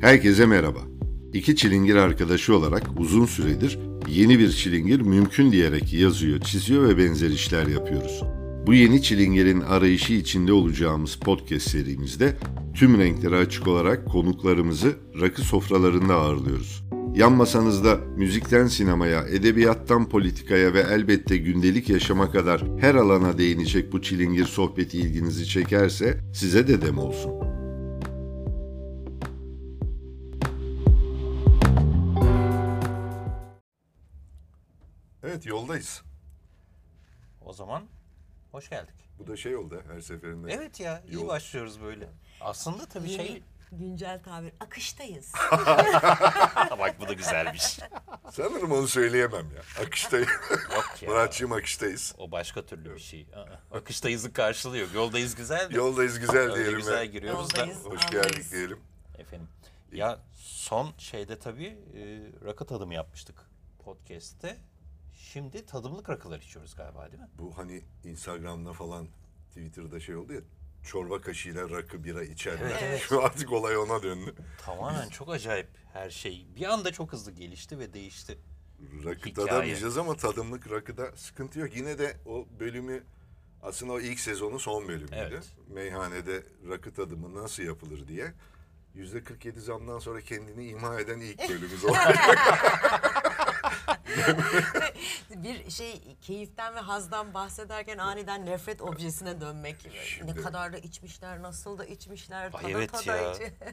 Herkese merhaba. İki çilingir arkadaşı olarak uzun süredir yeni bir çilingir mümkün diyerek yazıyor, çiziyor ve benzer işler yapıyoruz. Bu yeni çilingirin arayışı içinde olacağımız podcast serimizde tüm renklere açık olarak konuklarımızı rakı sofralarında ağırlıyoruz. Yan masanızda müzikten sinemaya, edebiyattan politikaya ve elbette gündelik yaşama kadar her alana değinecek bu çilingir sohbeti ilginizi çekerse size de dem olsun. Evet, yoldayız. O zaman hoş geldik. Bu da şey oldu her seferinde. Evet ya, iyi başlıyoruz böyle. Aslında tabii şey... Güncel tabir, akıştayız. Bak bu da güzelmiş. Sanırım onu söyleyemem ya. Akıştayız. Muratçığım akıştayız. O başka türlü bir şey. Akıştayız'ı karşılıyor. Yoldayız güzel mi? Yoldayız güzel diyelim. Güzel giriyoruz da. Hoş geldik diyelim. Efendim. Ya son şeyde tabii rakı tadımı yapmıştık podcast'te. Şimdi tadımlık rakılar içiyoruz galiba, değil mi? Bu hani Instagram'da falan, Twitter'da şey oldu ya. Çorba kaşığıyla rakı bira içenler. Evet. Şu artık olay ona döndü. Tamamen çok acayip her şey. Bir anda çok hızlı gelişti ve değişti. Rakı tadamayacağız ama tadımlık rakıda sıkıntı yok. Yine de o bölümü aslında o ilk sezonun son bölümüydü. Evet. Meyhanede rakı tadımı nasıl yapılır diye. %47 zamdan sonra kendini imha eden ilk bölümümüz oldu. Bir şey, keyiften ve hazdan bahsederken aniden nefret objesine dönmek gibi. Şimdi, ne kadar da içmişler, nasıl da içmişler, tada içi.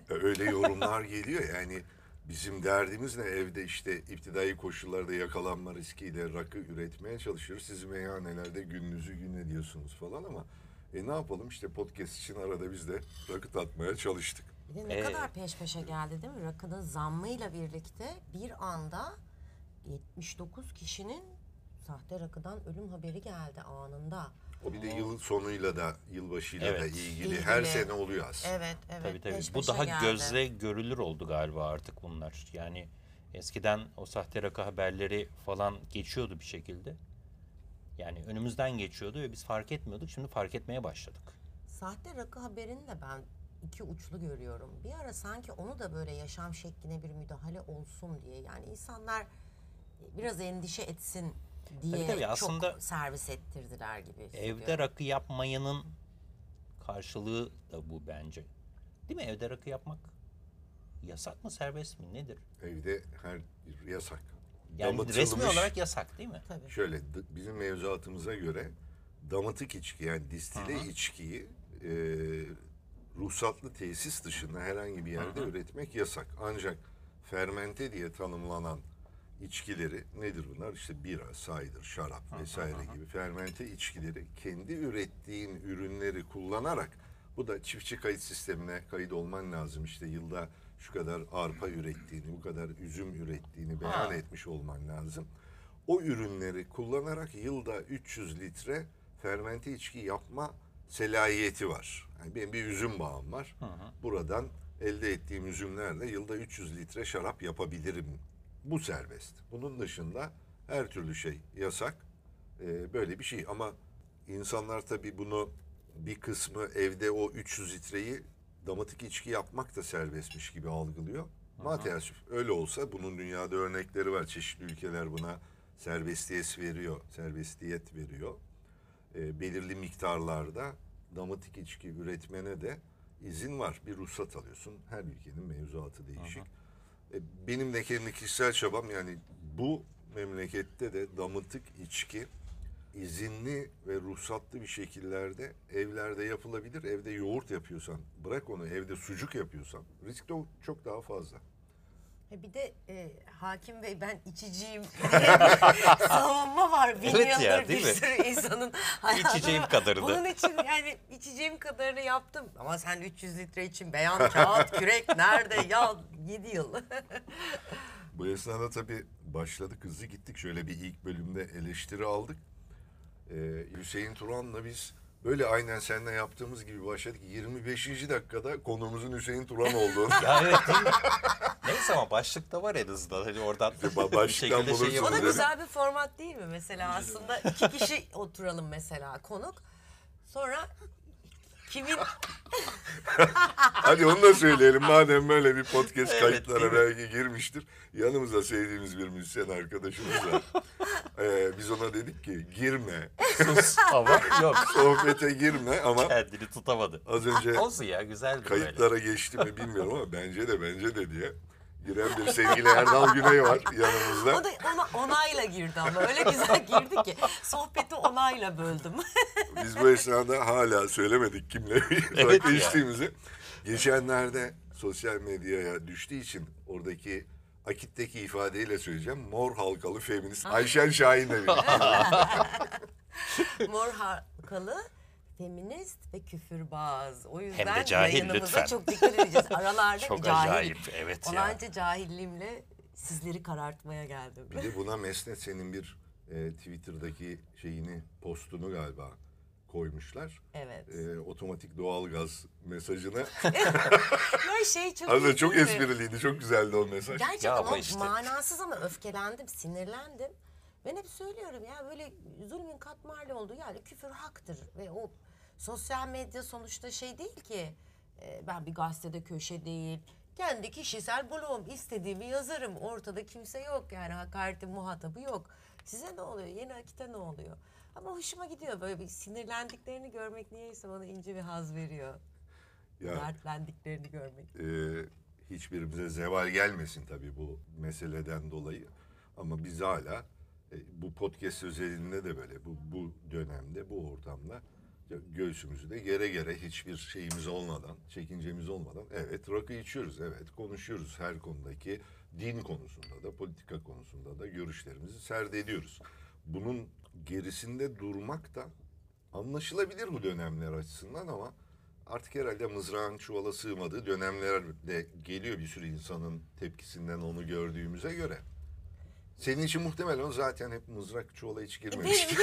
Öyle yorumlar geliyor yani. Bizim derdimiz ne? Evde işte iptidai koşullarda yakalanma riskiyle rakı üretmeye çalışıyoruz. Siz meyhanelerde gününüzü gün ediyorsunuz falan ama ne yapalım işte podcast için arada biz de rakı tatmaya çalıştık. Ne kadar peş peşe geldi değil mi? Rakının zammıyla birlikte bir anda 79 kişinin sahte rakıdan ölüm haberi geldi anında. O bir de yıl sonuyla da yılbaşıyla da ilgili her sene oluyor aslında. Evet. Tabii. Bu daha gözle görülür oldu galiba artık bunlar. Yani eskiden o sahte rakı haberleri falan geçiyordu bir şekilde. Yani önümüzden geçiyordu ve biz fark etmiyorduk. Şimdi fark etmeye başladık. Sahte rakı haberini de ben iki uçlu görüyorum. Bir ara sanki onu da böyle yaşam şekline bir müdahale olsun diye, yani insanlar biraz endişe etsin diye çok servis ettirdiler gibi hissediyorum. Evde rakı yapmayanın karşılığı da bu bence. Değil mi? Evde rakı yapmak yasak mı, serbest mi, nedir? Evde her yasak. Yani resmi olarak yasak değil mi? Tabii. Şöyle bizim mevzuatımıza göre damatık içki, yani distile içkiyi ruhsatlı tesis dışında herhangi bir yerde üretmek yasak. Ancak fermente diye tanımlanan İçkileri nedir bunlar? İşte bira, cider, şarap vesaire gibi fermente içkileri kendi ürettiğin ürünleri kullanarak, bu da çiftçi kayıt sistemine kayıt olman lazım. İşte yılda şu kadar arpa ürettiğini, bu kadar üzüm ürettiğini beyan etmiş olman lazım. O ürünleri kullanarak yılda 300 litre fermente içki yapma selahiyeti var. Yani benim bir üzüm bağım var. Buradan elde ettiğim üzümlerle yılda 300 litre şarap yapabilirim. Bu serbest. Bunun dışında her türlü şey yasak. Böyle bir şey ama insanlar tabii bunu, bir kısmı evde o 300 litreyi damatik içki yapmak da serbestmiş gibi algılıyor. Maalesef öyle olsa, bunun dünyada örnekleri var. Çeşitli ülkeler buna serbestiyet veriyor. Belirli miktarlarda damatik içki üretmene de izin var. Bir ruhsat alıyorsun. Her ülkenin mevzuatı değişik. Benim de kendi kişisel çabam, yani bu memlekette de damatık içki izinli ve ruhsatlı bir şekillerde evlerde yapılabilir. Evde yoğurt yapıyorsan bırak onu, evde sucuk yapıyorsan risk de çok daha fazla. Bir de Hakim Bey ben içiciyim diye savunma var. Bin evet yıldır ya, bir sürü insanın hayatına. İçeceğim kadarını. Bunun için yani içeceğim kadarını yaptım. Ama sen 300 litre için beyan, kağıt, kürek nerede? Ya 7 yıl. Bu esnada tabii başladık, hızlı gittik. Şöyle bir ilk bölümde eleştiri aldık. Hüseyin Turan'la biz böyle aynen seninle yaptığımız gibi başladık. 25. dakikada konuğumuzun Hüseyin Turan olduğunu. Ya evet değil mi? Neyse ama başlıkta var en azından. Hani oradan bir şekilde şey yapalım. O da güzel bir format değil mi? Mesela aslında iki kişi oturalım mesela konuk. Sonra Kimin? Hadi onu da söyleyelim. Madem böyle bir podcast kayıtlara belki girmiştir. Yanımıza sevdiğimiz bir müzisyen arkadaşımız var. Biz ona dedik ki girme. Sus ama yok. Sohbete girme ama. Kendini tutamadı. Az önce olsun ya, güzel bir kayıtlara böyle geçti mi bilmiyorum ama bence de diye. Giren bir sevgili Erdal Güney var yanımızda. O da onayla girdi ama öyle güzel girdi ki. Sohbeti onayla böldüm. Biz bu esnada hala söylemedik kimle içtiğimizi. Evet. Geçenlerde sosyal medyaya düştüğü için oradaki Akit'teki ifadeyle söyleyeceğim. Mor halkalı feminist Ayşen Şahin de Mor halkalı feminist ve küfürbaz. O yüzden hem de cahil, lütfen. Çok dikkat edeceğiz. Aralarda çok cahil. Acayip, evet. Olanca cahilliğimle sizleri karartmaya geldim. Bir de buna Mesnet senin bir Twitter'daki postunu galiba koymuşlar. Evet. Otomatik doğalgaz mesajına. Ya çok aslında çok espriliydi, çok güzeldi o mesaj. Gerçekten ya, ama işte manasız, ama öfkelendim, sinirlendim. Ben hep söylüyorum ya, böyle zulmün katmerli olduğu yani küfür haktır ve o sosyal medya sonuçta değil ki, ben bir gazetede köşe değil, kendi kişisel blogum, istediğimi yazarım, ortada kimse yok yani, hakaretin muhatabı yok. Size ne oluyor, Yeni Akit'e ne oluyor? Ama hoşuma gidiyor, böyle bir sinirlendiklerini görmek niyeyse bana ince bir haz veriyor. Dertlendiklerini görmek. Hiçbirimize zeval gelmesin tabii bu meseleden dolayı ama biz hala bu podcast özelinde de böyle bu dönemde, bu ortamda göğsümüzü de gere hiçbir şeyimiz olmadan, çekincemiz olmadan rakı içiyoruz, konuşuyoruz, her konudaki din konusunda da, politika konusunda da görüşlerimizi serdediyoruz. Bunun gerisinde durmak da anlaşılabilir bu dönemler açısından ama artık herhalde mızrağın çuvala sığmadığı dönemler de geliyor bir sürü insanın tepkisinden onu gördüğümüze göre. Senin için muhtemelen zaten hep mızrak çuvala hiç girmemiş gibi.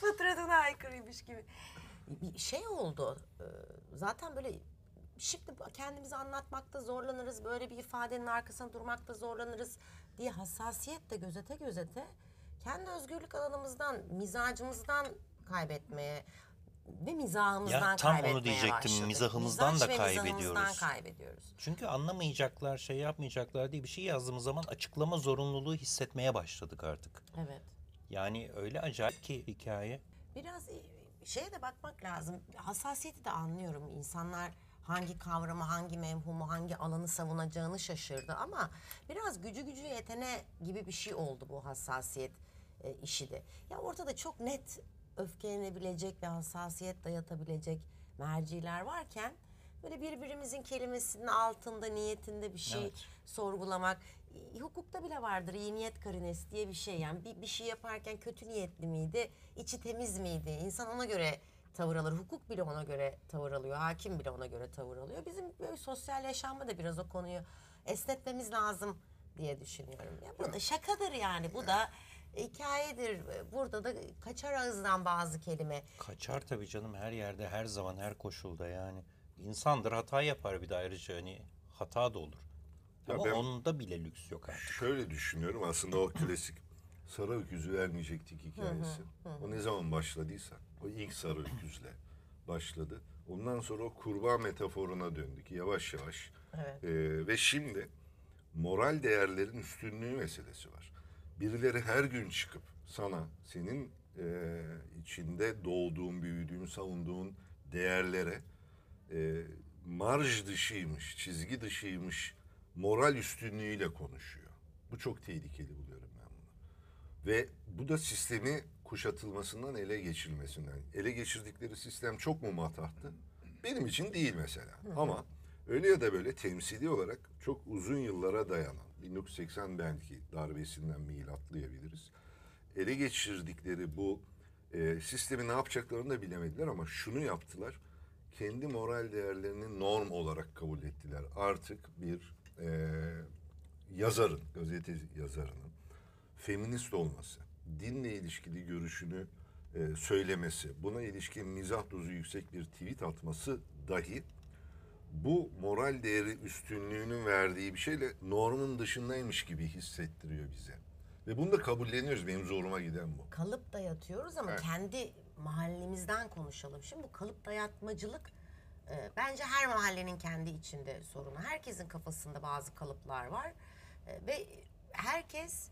Fıtratına aykırıymış gibi. Bir oldu. Zaten böyle şimdi kendimizi anlatmakta zorlanırız. Böyle bir ifadenin arkasına durmakta zorlanırız diye hassasiyetle gözete kendi özgürlük alanımızdan, mizacımızdan kaybetmeye ve mizahımızdan kaybediyoruz. Tam onu diyecektim. Başladık. Mizahımızdan kaybediyoruz. Çünkü anlamayacaklar, yapmayacaklar diye bir şey yazdığımız zaman açıklama zorunluluğu hissetmeye başladık artık. Evet. Yani öyle acayip ki hikaye. Biraz şeye de bakmak lazım. Hassasiyeti de anlıyorum. İnsanlar hangi kavramı, hangi mevhumu, hangi alanı savunacağını şaşırdı ama biraz gücü yetene gibi bir şey oldu bu hassasiyet işi de. Ya ortada çok net öfkelenebilecek ve hassasiyet dayatabilecek merciler varken böyle birbirimizin kelimesinin altında, niyetinde bir şey sorgulamak. Hukukta bile vardır iyi niyet karinesi diye bir şey. Yani bir şey yaparken kötü niyetli miydi, içi temiz miydi? İnsan ona göre tavır alır. Hukuk bile ona göre tavır alıyor. Hakim bile ona göre tavır alıyor. Bizim böyle sosyal yaşamda da biraz o konuyu esnetmemiz lazım diye düşünüyorum. Ya bu da şakadır yani. Bu da hikayedir. Burada da kaçar ağızdan bazı kelime. Kaçar tabii canım, her yerde, her zaman, her koşulda yani. İnsandır, hata yapar, bir de ayrıca hata da olur. Ama onda bile lüks yok artık. Şöyle düşünüyorum aslında, o klasik sarı öküzü vermeyecektik hikayesi. O ne zaman başladıysa, o ilk sarı öküzle başladı. Ondan sonra o kurbağa metaforuna döndük yavaş yavaş. Evet. Ve şimdi moral değerlerin üstünlüğü meselesi var. Birileri her gün çıkıp sana, senin içinde doğduğun, büyüdüğün, savunduğun değerlere marj dışıymış, çizgi dışıymış moral üstünlüğüyle konuşuyor. Bu çok tehlikeli buluyorum ben bunu. Ve bu da sistemi kuşatılmasından, ele geçirilmesinden. Ele geçirdikleri sistem çok mu matahtı? Benim için değil mesela. Ama öyle ya da böyle temsili olarak çok uzun yıllara dayanan 1980 belki darbesinden milatlayabiliriz. Ele geçirdikleri bu sistemi ne yapacaklarını da bilemediler ama şunu yaptılar. Kendi moral değerlerini norm olarak kabul ettiler. Artık bir yazarın, gazeteci yazarının feminist olması, dinle ilişkili görüşünü söylemesi, buna ilişkin mizah dozu yüksek bir tweet atması dahi bu moral değeri üstünlüğünün verdiği bir şeyle normun dışındaymış gibi hissettiriyor bize. Ve bunu da kabulleniyoruz. Benim zoruma giden bu. Kalıp da yatıyoruz ama kendi mahallemizden konuşalım. Şimdi bu kalıp dayatmacılık bence her mahallenin kendi içinde sorunu. Herkesin kafasında bazı kalıplar var ve herkes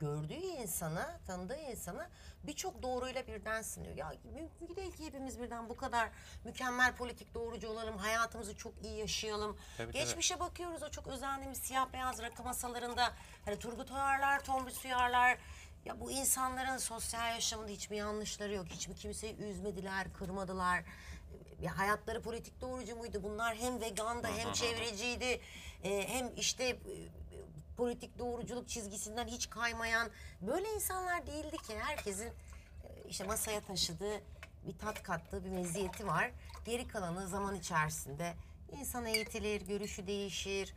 gördüğü insanı, tanıdığı insanı birçok doğruyla birden sınıyor. Ya mümkün değil ki hepimiz birden bu kadar mükemmel politik doğrucu olalım, hayatımızı çok iyi yaşayalım. Tabii, geçmişe tabii bakıyoruz, o çok özendiğimiz siyah beyaz rakı masalarında hani Turgut Uyarlar, Tombiş Uyarlar. Ya bu insanların sosyal yaşamında hiç mi yanlışları yok, hiç mi kimseyi üzmediler, kırmadılar? Ya hayatları politik doğrucu muydu? Bunlar hem vegan da hem çevreciydi, hem işte politik doğruculuk çizgisinden hiç kaymayan böyle insanlar değildi ki. Herkesin işte masaya taşıdığı, bir tat kattığı bir meziyeti var. Geri kalanı zaman içerisinde insan eğitilir, görüşü değişir.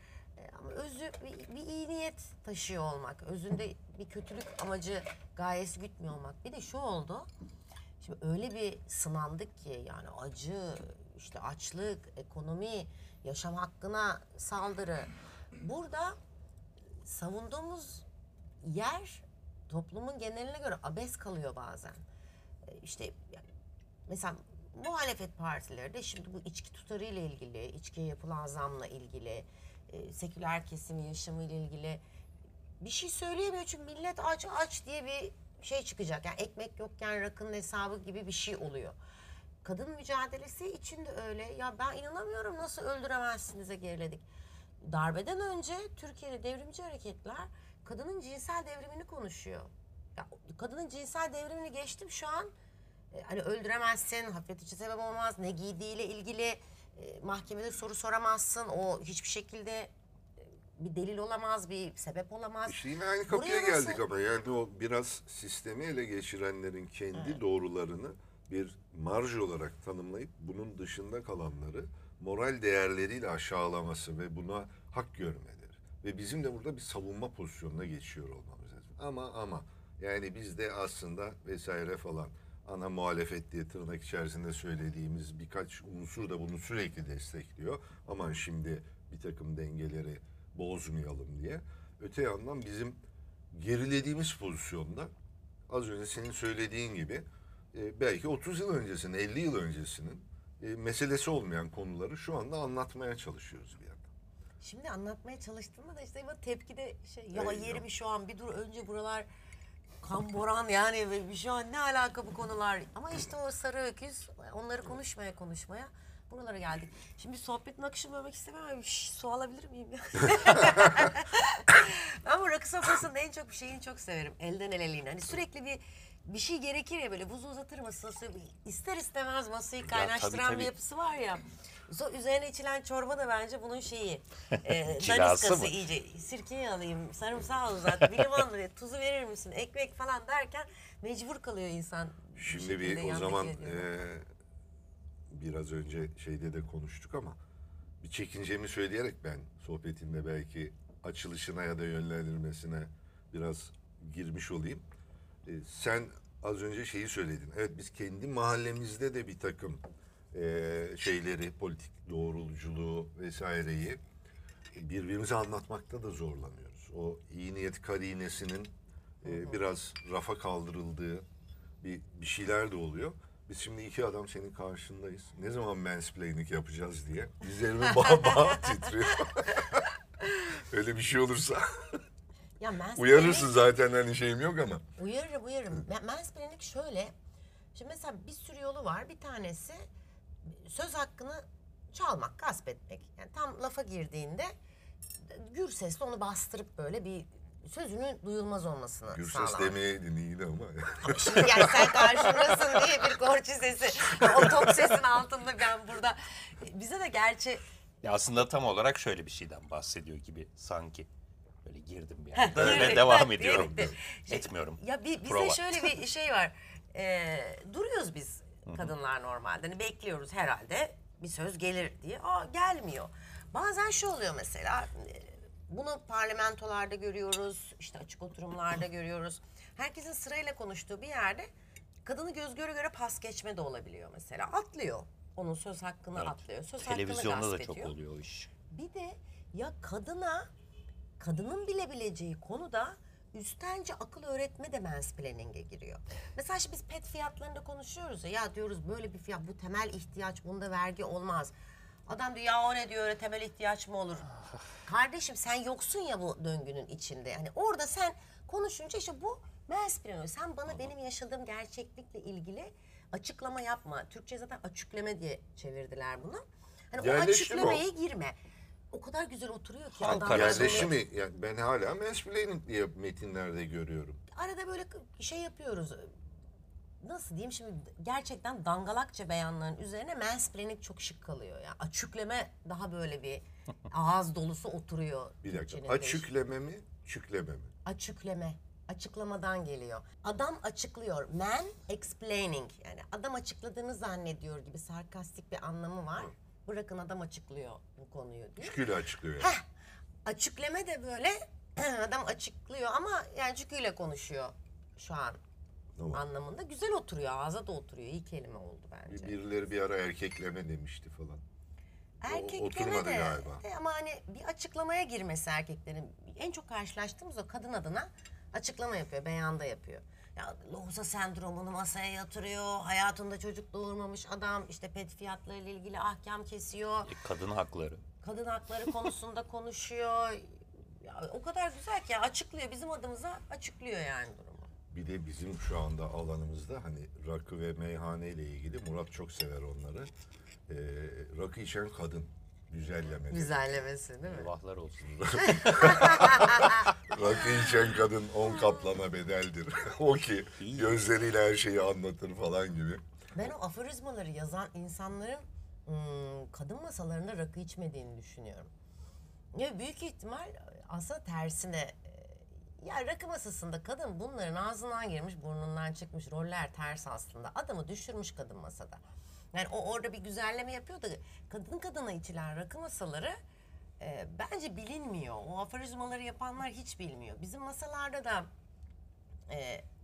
Ama özü bir iyi niyet taşıyor olmak. Özünde bir kötülük amacı, gayesi gütmüyor olmak. Bir de şu oldu. Şimdi öyle bir sınandık ki yani acı, işte açlık, ekonomi, yaşam hakkına saldırı. Burada savunduğumuz yer toplumun geneline göre abes kalıyor bazen. İşte mesela muhalefet partileri de şimdi bu içki tutarı ile ilgili, içkiye yapılan zamla ilgili, seküler kesim yaşamı ile ilgili bir şey söyleyemiyor çünkü millet aç aç diye bir şey çıkacak. Yani ekmek yokken rakının hesabı gibi bir şey oluyor. Kadın mücadelesi için de öyle. Ya ben inanamıyorum, nasıl öldüremezsinize geriledik. Darbeden önce Türkiye'de devrimci hareketler kadının cinsel devrimini konuşuyor. Ya, kadının cinsel devrimini geçtim şu an. Hani öldüremezsin, hafifletici sebep olmaz, ne giydiğiyle ilgili mahkemede soru soramazsın, o hiçbir şekilde bir delil olamaz, bir sebep olamaz. Şimdi aynı kapıya geldik ama yani o biraz sistemi ele geçirenlerin kendi evet doğrularını bir marj olarak tanımlayıp bunun dışında kalanları moral değerleriyle aşağılaması ve buna hak görmeleri. Ve bizim de burada bir savunma pozisyonuna geçiyor olmamız lazım. Ama yani biz de aslında vesaire falan ana muhalefet diye tırnak içerisinde söylediğimiz birkaç unsur da bunu sürekli destekliyor. Aman şimdi bir takım dengeleri bozmayalım diye. Öte yandan bizim gerilediğimiz pozisyonda az önce senin söylediğin gibi belki 30 yıl öncesinin, 50 yıl öncesinin meselesi olmayan konuları şu anda anlatmaya çalışıyoruz bir yandan. Şimdi anlatmaya çalıştığımda da işte tepkide şey, ya yerimi şu an bir dur önce buralar kamboran yani bir şu an ne alaka bu konular. Ama işte o sarı öküz, onları konuşmaya buralara geldik. Şimdi sohbetin akışını bölmek istemem. Su alabilir miyim? Ben bu rakı sofrasında en çok bir şeyini çok severim. Elden eleliğini. Hani sürekli bir şey gerekir ya, böyle buzu uzatır masası. İster istemez masayı kaynaştıran ya, tabii. Bir yapısı var ya. Üzerine içilen çorba da bence bunun şeyi. Daniskası iyice. Sirkeyi alayım, sarımsağı uzat, bir limonla ve tuzu verir misin, ekmek falan derken mecbur kalıyor insan. Şimdi bir o zaman biraz önce şeyde de konuştuk ama bir çekincemi söyleyerek ben sohbetinde belki açılışına ya da yönlendirmesine biraz girmiş olayım. Sen az önce şeyi söyledin. Evet, biz kendi mahallemizde de bir takım şeyleri, politik doğruluculuğu vesaireyi birbirimize anlatmakta da zorlanıyoruz. O iyi niyet karinesinin biraz rafa kaldırıldığı bir şeyler de oluyor. Biz şimdi iki adam senin karşındayız. Ne zaman mansplaining yapacağız diye dizlerime bağ titriyor. Öyle bir şey olursa. Ya uyarırsın zaten, hani şeyim yok ama. Uyarırım. Mansplaining şöyle. Şimdi mesela bir sürü yolu var. Bir tanesi söz hakkını çalmak, gasp etmek. Yani tam lafa girdiğinde gür sesle onu bastırıp böyle bir sözünün duyulmaz olmasını gür sağlar. Gür ses demeyeydin iyiydi ama. Ama şimdi yani sen karşımdasın diye bir korçi sesi. O top sesin altında ben burada. Bize de gerçi... Ya aslında tam olarak şöyle bir şeyden bahsediyor gibi sanki. Böyle girdim bir anda. Böyle devam ediyorum. Etmiyorum. Ya bize şöyle bir şey var. Duruyoruz biz kadınlar normalde. Hani bekliyoruz herhalde bir söz gelir diye. Aa, gelmiyor. Bazen şu oluyor mesela... Bunu parlamentolarda görüyoruz, işte açık oturumlarda görüyoruz. Herkesin sırayla konuştuğu bir yerde kadını göz göre göre pas geçme de olabiliyor mesela. Atlıyor, onun söz hakkını evet atlıyor. Söz televizyonda hakkını gasp ediyor. Televizyonda da çok oluyor o iş. Bir de ya kadının bilebileceği konuda üstence akıl öğretme de mansplaining'e giriyor. Mesela şimdi biz pet fiyatlarında konuşuyoruz ya, ya diyoruz böyle bir fiyat, bu temel ihtiyaç, bunda vergi olmaz. Adam diyor ya o ne diyor, öyle temel ihtiyaç mı olur? Kardeşim sen yoksun ya bu döngünün içinde. Hani orada sen konuşunca işte bu mansplaining. Sen bana benim yaşadığım gerçeklikle ilgili açıklama yapma. Türkçe zaten açıklama diye çevirdiler bunu. Hani o açıklamaya girme. O kadar güzel oturuyor ki. Yerleşimi, yani ben hala mansplaining diye metinlerde görüyorum. Arada böyle şey yapıyoruz. Nasıl diyeyim şimdi, gerçekten dangalakça beyanların üzerine mansplaining çok şık kalıyor. Yani açıkleme daha böyle bir ağız dolusu oturuyor. Bir dakika, açıkleme mi, çükleme mi? Açıkleme, açıklamadan geliyor. Adam açıklıyor, man explaining. Yani adam açıkladığını zannediyor gibi sarkastik bir anlamı var. Bırakın adam açıklıyor bu konuyu diye. Çüküyle açıklıyor. Heh, açıkleme de böyle adam açıklıyor ama yani çüküyle konuşuyor şu an. Tamam. Anlamında güzel oturuyor, ağza da oturuyor. İyi kelime oldu bence. Birileri bir ara erkekleme demişti falan. Erkekleme de galiba. Ama hani bir açıklamaya girmesi erkeklerin. En çok karşılaştığımız o, kadın adına açıklama yapıyor, beyanda yapıyor. Ya Lohusa sendromunu masaya yatırıyor, hayatında çocuk doğurmamış adam, işte pet fiyatlarıyla ilgili ahkam kesiyor. Kadın hakları. Kadın hakları konusunda konuşuyor. Ya, o kadar güzel ki açıklıyor, bizim adımıza açıklıyor yani durumu. Bir de bizim şu anda alanımızda hani rakı ve meyhane ile ilgili, Murat çok sever onları. Rakı içen kadın güzellemesi. Güzellemesi değil mi? Eyvahlar olsun. Rakı içen kadın 10 kaplana bedeldir. O ki gözleriyle her şeyi anlatır falan gibi. Ben o aforizmaları yazan insanların kadın masalarında rakı içmediğini düşünüyorum. Ya büyük ihtimal aslında tersine. Ya rakı masasında kadın bunların ağzından girmiş, burnundan çıkmış, roller ters aslında. Adamı düşürmüş kadın masada. Yani o orada bir güzelleme yapıyor da kadın kadına içilen rakı masaları bence bilinmiyor. O aforizmaları yapanlar hiç bilmiyor. Bizim masalarda da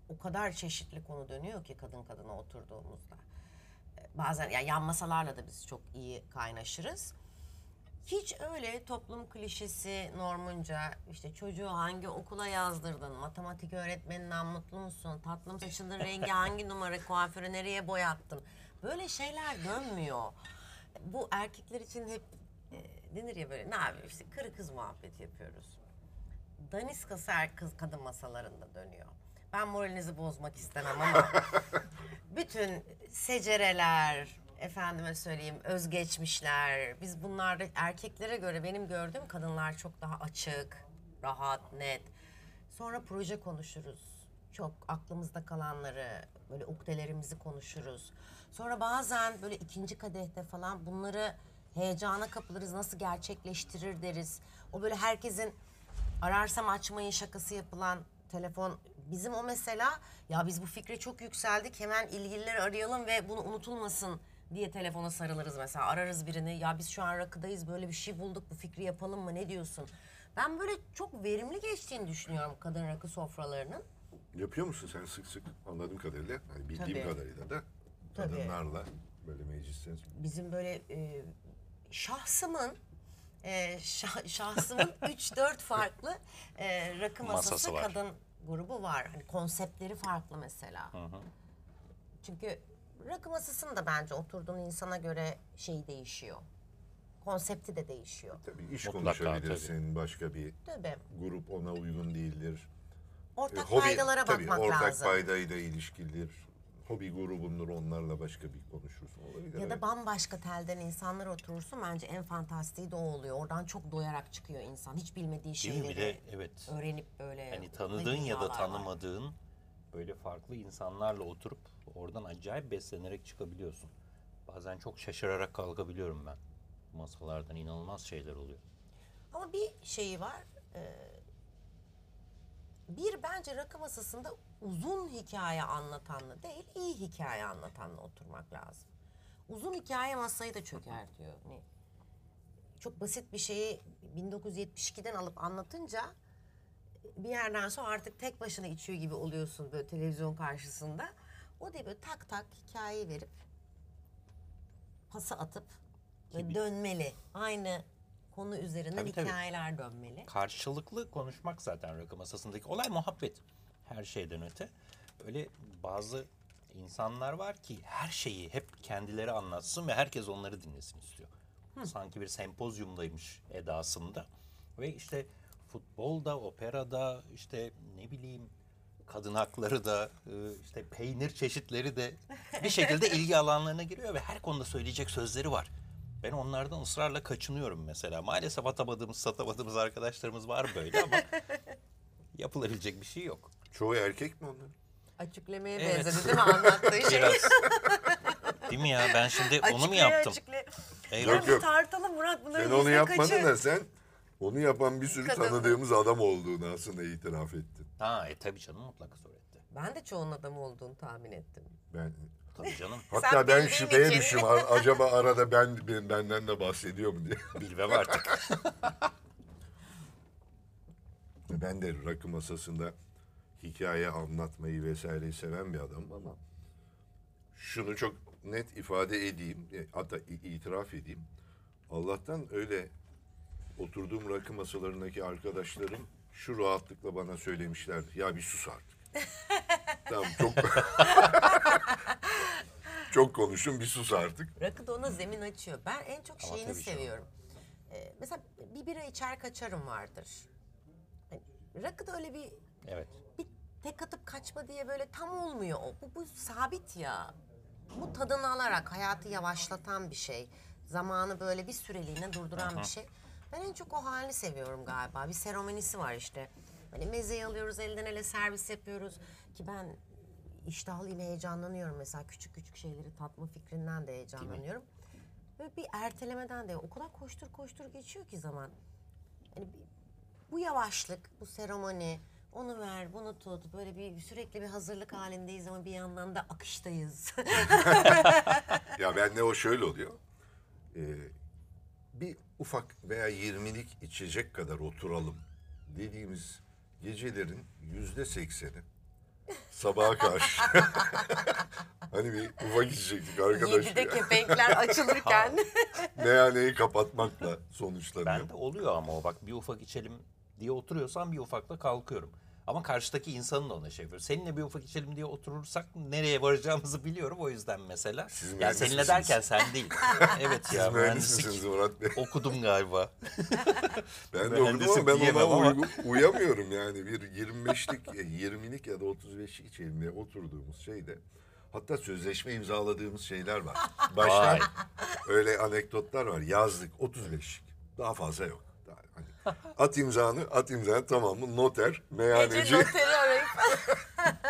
o kadar çeşitli konu dönüyor ki kadın kadına oturduğumuzda. Bazen yani yan masalarla da biz çok iyi kaynaşırız. Hiç öyle toplum klişesi, normunca işte çocuğu hangi okula yazdırdın, matematik öğretmeninden mutlu musun, tatlım saçının rengi hangi numara, kuaförü nereye boyattın, böyle şeyler dönmüyor. Bu erkekler için hep denir ya böyle, ne yapıyor işte karı kız muhabbeti yapıyoruz. Daniskası kız kadın masalarında dönüyor. Ben moralinizi bozmak istemem ama bütün secereler, efendime söyleyeyim özgeçmişler, biz bunlarda erkeklere göre benim gördüğüm kadınlar çok daha açık, rahat, net. Sonra proje konuşuruz, çok aklımızda kalanları, böyle ukdelerimizi konuşuruz. Sonra bazen böyle ikinci kadehte falan bunları heyecana kapılırız, nasıl gerçekleştirir deriz. O böyle herkesin ararsam açmayın şakası yapılan telefon. Bizim o mesela, ya biz bu fikre çok yükseldik, hemen ilgilileri arayalım ve bunu unutulmasın diye telefona sarılırız mesela. Ararız birini, ya biz şu an rakıdayız, böyle bir şey bulduk, bu fikri yapalım mı, ne diyorsun? Ben böyle çok verimli geçtiğini düşünüyorum kadın rakı sofralarının. Yapıyor musun sen sık sık, anladığım kadarıyla? Hani bildiğim kadarıyla da kadınlarla böyle meclisiniz. Bizim böyle şahsımın 3-4 farklı rakı masası var. Kadın grubu var. Hani konseptleri farklı mesela. Aha. Çünkü rakı masasının da bence oturduğun insana göre şey değişiyor. Konsepti de değişiyor. Tabii iş konuşabilirsin, tabii. Başka bir grup ona uygun değildir. Ortak paydalara bakmak lazım. Ortak paydayla ilişkilidir. Hobi grubundur, onlarla başka bir konuşursun. Olabilir. Ya da bambaşka telden insanlar oturursun, bence en fantastiği de o oluyor. Oradan çok doyarak çıkıyor insan. Hiç bilmediği şeyleri öğrenip böyle. Hani tanıdığın ya da tanımadığın böyle farklı insanlarla oturup oradan acayip beslenerek çıkabiliyorsun. Bazen çok şaşırarak kalkabiliyorum ben. Masalardan inanılmaz şeyler oluyor. Ama bir şeyi var. Bir, bence rakı masasında uzun hikaye anlatanla değil, iyi hikaye anlatanla oturmak lazım. Uzun hikaye masayı da çöker diyor. Hani çok basit bir şeyi 1972'den alıp anlatınca bir yerden sonra artık tek başına içiyor gibi oluyorsun böyle televizyon karşısında. O da böyle tak tak hikaye verip pası atıp dönmeli. Aynı konu üzerinden hikayeler dönmeli. Karşılıklı konuşmak zaten rakı masasındaki olay, muhabbet her şeyden öte. Öyle bazı insanlar var ki her şeyi hep kendileri anlatsın ve herkes onları dinlesin istiyor. Hı. Sanki bir sempozyumdaymış edasında. Ve işte futbolda, operada, işte ne bileyim kadın hakları da, işte peynir çeşitleri de bir şekilde ilgi alanlarına giriyor ve her konuda söyleyecek sözleri var. Ben onlardan ısrarla kaçınıyorum mesela. Maalesef atamadığımız, satamadığımız arkadaşlarımız var böyle ama yapılabilecek bir şey yok. Çoğu erkek mi onların? Açıklamaya evet, benzedi değil mi anlattığı şey? Değil mi ya? Ben şimdi açıklayı, onu mu yaptım? Yok. Tartalım Murat, bunları sen onu yapmadın da sen onu yapan bir sürü tanıdığımız adam olduğunu aslında itiraf ettin. Ha, tabii canım, mutlaka söyletti. Ben de çoğunun adam olduğunu tahmin ettim. Ben tabii canım. Hatta ben şüpheye düştüm. Acaba arada benden de bahsediyor mu diye. Bilmem artık. Ben de rakı masasında hikaye anlatmayı vesaireyi seven bir adamım ama şunu çok net ifade edeyim, hatta itiraf edeyim. Allah'tan öyle oturduğum rakı masalarındaki arkadaşlarım şu rahatlıkla bana söylemişlerdi. Ya bir sus artık. Tamam, çok çok konuşun, bir sus artık. Rakı da ona zemin açıyor. Ben en çok ama şeyini seviyorum. Mesela bir bira içer kaçarım vardır. Hani, rakı da öyle bir evet, bir tek atıp kaçma diye böyle tam olmuyor o. Bu sabit ya. Bu tadını alarak hayatı yavaşlatan bir şey. Zamanı böyle bir süreliğine durduran bir şey. Ben en çok o halini seviyorum galiba. Bir seremonisi var işte. Hani mezeyi alıyoruz, elden ele servis yapıyoruz. Ki ben iştahlıyla heyecanlanıyorum mesela. Küçük küçük şeyleri tatma fikrinden de heyecanlanıyorum. Böyle bir ertelemeden de. O kadar koştur koştur geçiyor ki zaman. Hani bu yavaşlık, bu seremoni... Onu ver, bunu tut. Böyle bir sürekli bir hazırlık halindeyiz ama bir yandan da akıştayız. Ya bende o şöyle oluyor. Bir ufak veya 20'lik içecek kadar oturalım dediğimiz gecelerin %80'i sabaha karşı. Hani bir ufak içecektik arkadaşlar. 7'de kepenkler açılırken. Meyhaneyi kapatmakla sonuçlanıyor. Bende oluyor ama o bak, bir ufak içelim diye oturuyorsam bir ufakla kalkıyorum. Ama karşıdaki insanın da ona şey yapıyor. Seninle bir ufak içelim diye oturursak nereye varacağımızı biliyorum, o yüzden mesela. Yani seninle derken sen değil. Evet. Siz ya, mühendislik Murat Bey. Okudum galiba. Ben de okudum ama ben ona uyamıyorum yani. Bir 25'lik, 20'lik ya da 35'lik içelim diye oturduğumuz şeyde. Hatta sözleşme imzaladığımız şeyler var. Baştan öyle anekdotlar var. Yazlık 35'lik. Daha fazla yok. At imzanı tamamı noter, meyhaneci.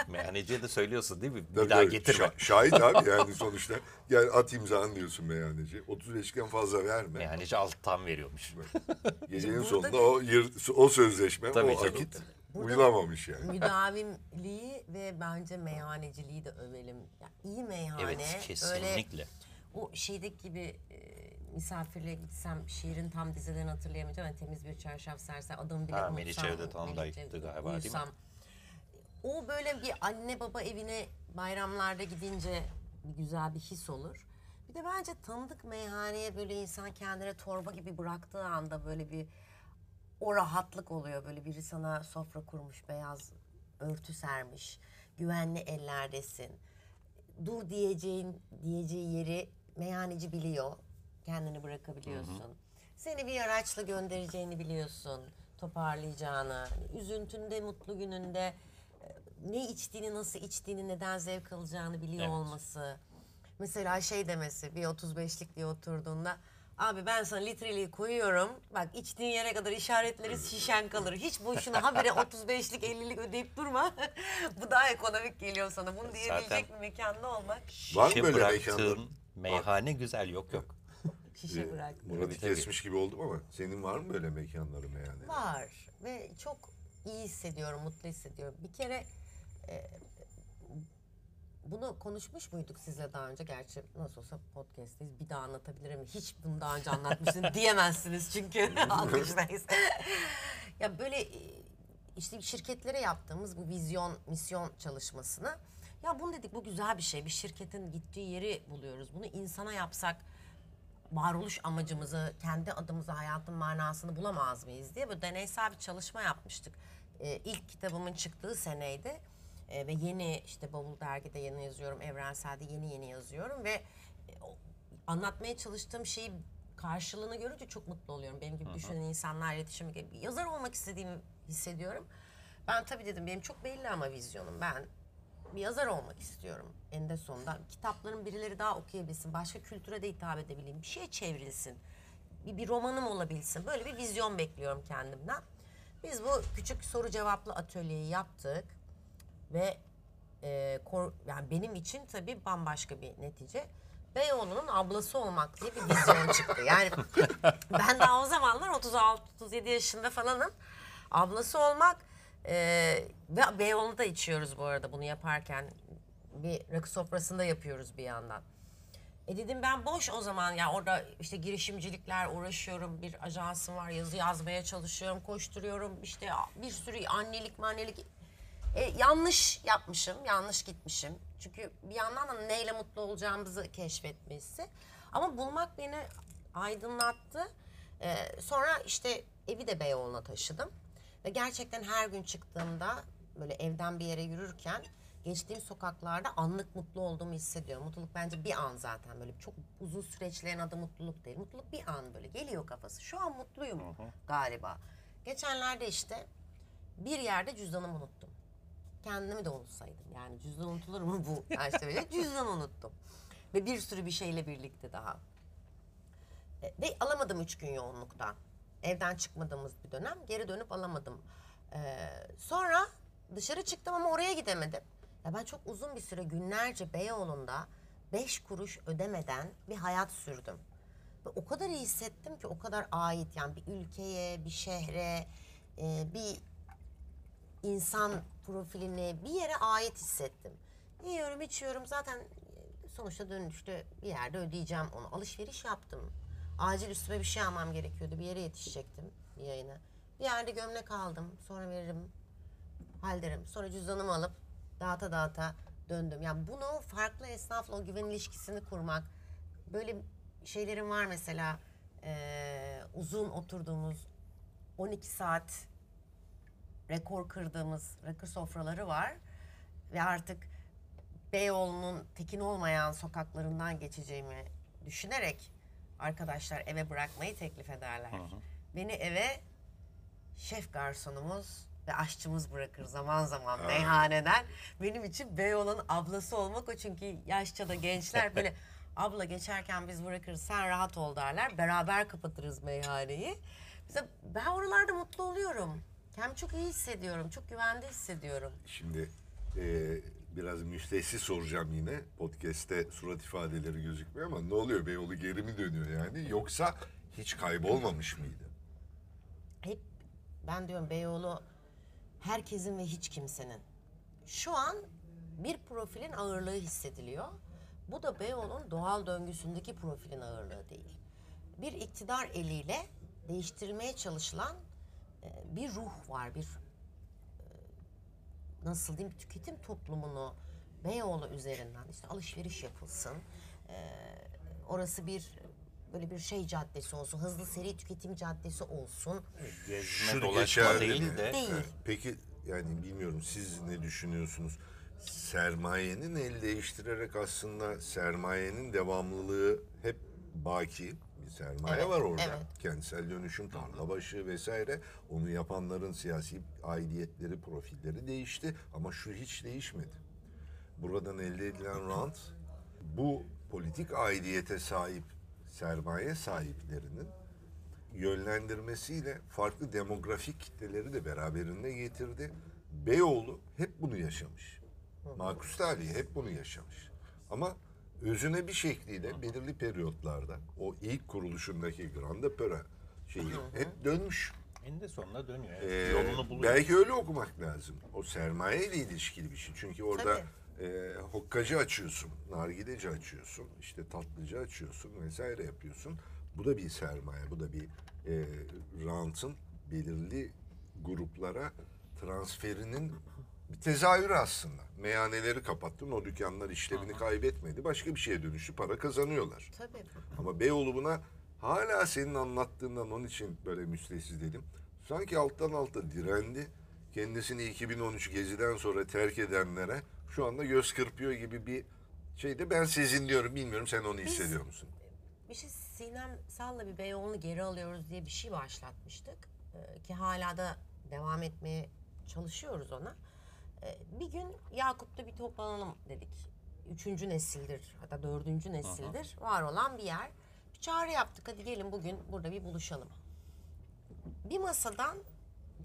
Meyhaneciye de söylüyorsun değil mi? Bir tabii daha getirme. Şahit abi yani sonuçta. Yani at imzanı diyorsun meyhaneciye. 35'ten fazla verme. Meyhaneci alttan veriyormuş. Gecenin sonunda o sözleşme, tabii o akit uyulamamış yani. Müdavimliği ve bence meyhaneciliği de övelim. Yani iyi meyhane. Evet, kesinlikle. Öyle, o şeydeki gibi... Misafirle gitsem şiirin tam dizelerini hatırlayamayacağım. Yani temiz bir çarşaf serse adamı bile unutsam. Melih Cevdet andaydı galiba değil mi? O böyle bir anne baba evine bayramlarda gidince güzel bir his olur. Bir de bence tanıdık meyhaneye böyle insan kendine torba gibi bıraktığı anda böyle bir o rahatlık oluyor. Böyle biri sana sofra kurmuş, beyaz örtü sermiş, güvenli ellerdesin. Dur diyeceği yeri meyhaneci biliyor. Kendini bırakabiliyorsun. Hı hı. Seni bir araçla göndereceğini biliyorsun. Toparlayacağını. Üzüntünde, mutlu gününde ne içtiğini, nasıl içtiğini, neden zevk alacağını biliyor evet, olması. Mesela şey demesi, bir 35'lik diye oturduğunda abi ben sana litreliği koyuyorum. Bak içtiğin yere kadar işaretleriz, şişen kalır. Hiç boşuna habire 35'lik 50'lik ödeyip durma. Bu daha ekonomik geliyor sana. Bunu diyebilecek bir mekanda olmak. Var mı böyle mekanlar? Meyhane güzel, yok. Murat'ı kesmiş gibi oldum ama senin var mı böyle mekanların yani? Var ve çok iyi hissediyorum, mutlu hissediyorum. Bir kere bunu konuşmuş muyduk sizle daha önce? Gerçi nasıl olsa podcast'teyiz, bir daha anlatabilirim. Hiç bunu daha önce anlatmışsınız diyemezsiniz çünkü alkıştayız. Ya böyle işte şirketlere yaptığımız bu vizyon, misyon çalışmasını. Ya bunu dedik, bu güzel bir şey. Bir şirketin gittiği yeri buluyoruz. Bunu insana yapsak varoluş amacımızı, kendi adımıza hayatın manasını bulamaz mıyız diye böyle deneysel bir çalışma yapmıştık. İlk kitabımın çıktığı seneydi ve yeni işte Bavul Dergi'de yeni yazıyorum, Evrensel'de yeni yazıyorum ve anlatmaya çalıştığım şeyi karşılığını görünce çok mutlu oluyorum. Benim gibi düşünen insanlar, iletişim gibi yazar olmak istediğimi hissediyorum. Ben tabii dedim, benim çok belli ama vizyonum, ben bir yazar olmak istiyorum en de sonunda. Kitapların birileri daha okuyabilsin, başka kültüre de hitap edebileyim, bir şeye çevrilsin, bir romanım olabilsin. Böyle bir vizyon bekliyorum kendimden. Biz bu küçük soru cevaplı atölyeyi yaptık ve yani benim için tabii bambaşka bir netice. Beyoğlu'nun ablası olmak diye bir vizyon çıktı. Yani ben daha o zamanlar 36-37 yaşında falanım. Ablası olmak ve Beyoğlu'da içiyoruz bu arada bunu yaparken. Bir rakı sofrasında yapıyoruz bir yandan. Dedim ben boş o zaman, yani orada işte girişimcilikler uğraşıyorum, bir ajansım var, yazı yazmaya çalışıyorum, koşturuyorum, işte bir sürü annelik. Yanlış yapmışım, yanlış gitmişim. Çünkü bir yandan da neyle mutlu olacağımızı keşfetmesi. Ama bulmak beni aydınlattı. Sonra işte evi de Beyoğlu'na taşıdım. Ve gerçekten her gün çıktığımda böyle evden bir yere yürürken geçtiğim sokaklarda anlık mutlu olduğumu hissediyorum. Mutluluk bence bir an zaten, böyle çok uzun süreçlerin adı mutluluk değil. Mutluluk bir an böyle geliyor kafası. Şu an mutluyum galiba. Geçenlerde işte bir yerde cüzdanımı unuttum. Kendimi de unutsaydım, yani cüzdan unutulur mu bu? Yani işte böyle cüzdan unuttum. Ve bir sürü bir şeyle birlikte daha. Ve alamadım 3 gün yoğunluktan. Evden çıkmadığımız bir dönem, geri dönüp alamadım. Sonra dışarı çıktım ama oraya gidemedim. Ya ben çok uzun bir süre, günlerce Beyoğlu'nda 5 kuruş ödemeden bir hayat sürdüm. Ve o kadar iyi hissettim ki, o kadar ait, yani bir ülkeye, bir şehre, bir insan profiline, bir yere ait hissettim. Yiyorum, içiyorum, zaten sonuçta dönüşte bir yerde ödeyeceğim onu. Alışveriş yaptım. Acil üstüme bir şey almam gerekiyordu. Bir yere yetişecektim, bir yayına. Bir yerde gömlek aldım. Sonra veririm, hallederim. Sonra cüzdanımı alıp dağıta döndüm. Yani bunu farklı esnafla o güven ilişkisini kurmak. Böyle şeylerim var mesela. Uzun oturduğumuz 12 saat rekor kırdığımız rakı sofraları var. Ve artık Beyoğlu'nun tekin olmayan sokaklarından geçeceğimi düşünerek arkadaşlar eve bırakmayı teklif ederler. Beni eve şef garsonumuz ve aşçımız bırakır zaman zaman meyhaneden. Benim için Beyoğlu'nun ablası olmak o, çünkü yaşça da gençler böyle abla geçerken biz bırakırız, sen rahat ol derler. Beraber kapatırız meyhaneyi. Ben oralarda mutlu oluyorum. Hem çok iyi hissediyorum, çok güvende hissediyorum. Şimdi biraz müstehsi soracağım yine. Podcast'te surat ifadeleri gözükmüyor ama ne oluyor? Beyoğlu geri mi dönüyor yani? Yoksa hiç kaybolmamış mıydı? Hep ben diyorum Beyoğlu herkesin ve hiç kimsenin. Şu an bir profilin ağırlığı hissediliyor. Bu da Beyoğlu'nun doğal döngüsündeki profilin ağırlığı değil. Bir iktidar eliyle değiştirilmeye çalışılan bir ruh var, bir nasıl diyeyim, tüketim toplumunu Beyoğlu üzerinden işte alışveriş yapılsın, orası bir böyle bir şey caddesi olsun, hızlı seri tüketim caddesi olsun. Gezme dolaşma değil de. Peki yani bilmiyorum, siz ne düşünüyorsunuz? Sermayenin el değiştirerek aslında sermayenin devamlılığı hep baki. Bir sermaye var orada. Kentsel dönüşüm, tarlabaşı vesaire. Onu yapanların siyasi aidiyetleri, profilleri değişti. Ama şu hiç değişmedi. Buradan elde edilen rant, bu politik aidiyete sahip sermaye sahiplerinin yönlendirmesiyle farklı demografik kitleleri de beraberinde getirdi. Beyoğlu hep bunu yaşamış. Markus Tali hep bunu yaşamış. Ama özüne bir şekliyle belirli periyotlarda o ilk kuruluşundaki Grande Pera şeyi hep dönmüş. En de sonuna dönüyor. Yolunu buluyor. Belki öyle okumak lazım. O sermayeyle ilişkili bir şey. Çünkü orada hokkacı açıyorsun, nargileci açıyorsun, işte tatlıcı açıyorsun vesaire yapıyorsun. Bu da bir sermaye, bu da bir rantın belirli gruplara transferinin bir tezahür aslında. Meyhaneleri kapattın, o dükkanlar işlevini kaybetmedi. Başka bir şeye dönüştü, para kazanıyorlar. Tabii. Ama Beyoğlu buna hala senin anlattığından, onun için böyle müstehsiz dedim. Sanki alttan alta direndi. Kendisini 2013 geziden sonra terk edenlere şu anda göz kırpıyor gibi bir şeyde ben sezinliyorum. Bilmiyorum, sen onu hissediyor musun? Bir şey, Sinem Sal'la bir Beyoğlu'nu geri alıyoruz diye bir şey başlatmıştık. Ki hala da devam etmeye çalışıyoruz ona. Bir gün Yakup'ta bir toplanalım dedik. 3. nesildir, hatta 4. nesildir var olan bir yer. Bir çağrı yaptık, hadi gelin bugün burada bir buluşalım. Bir masadan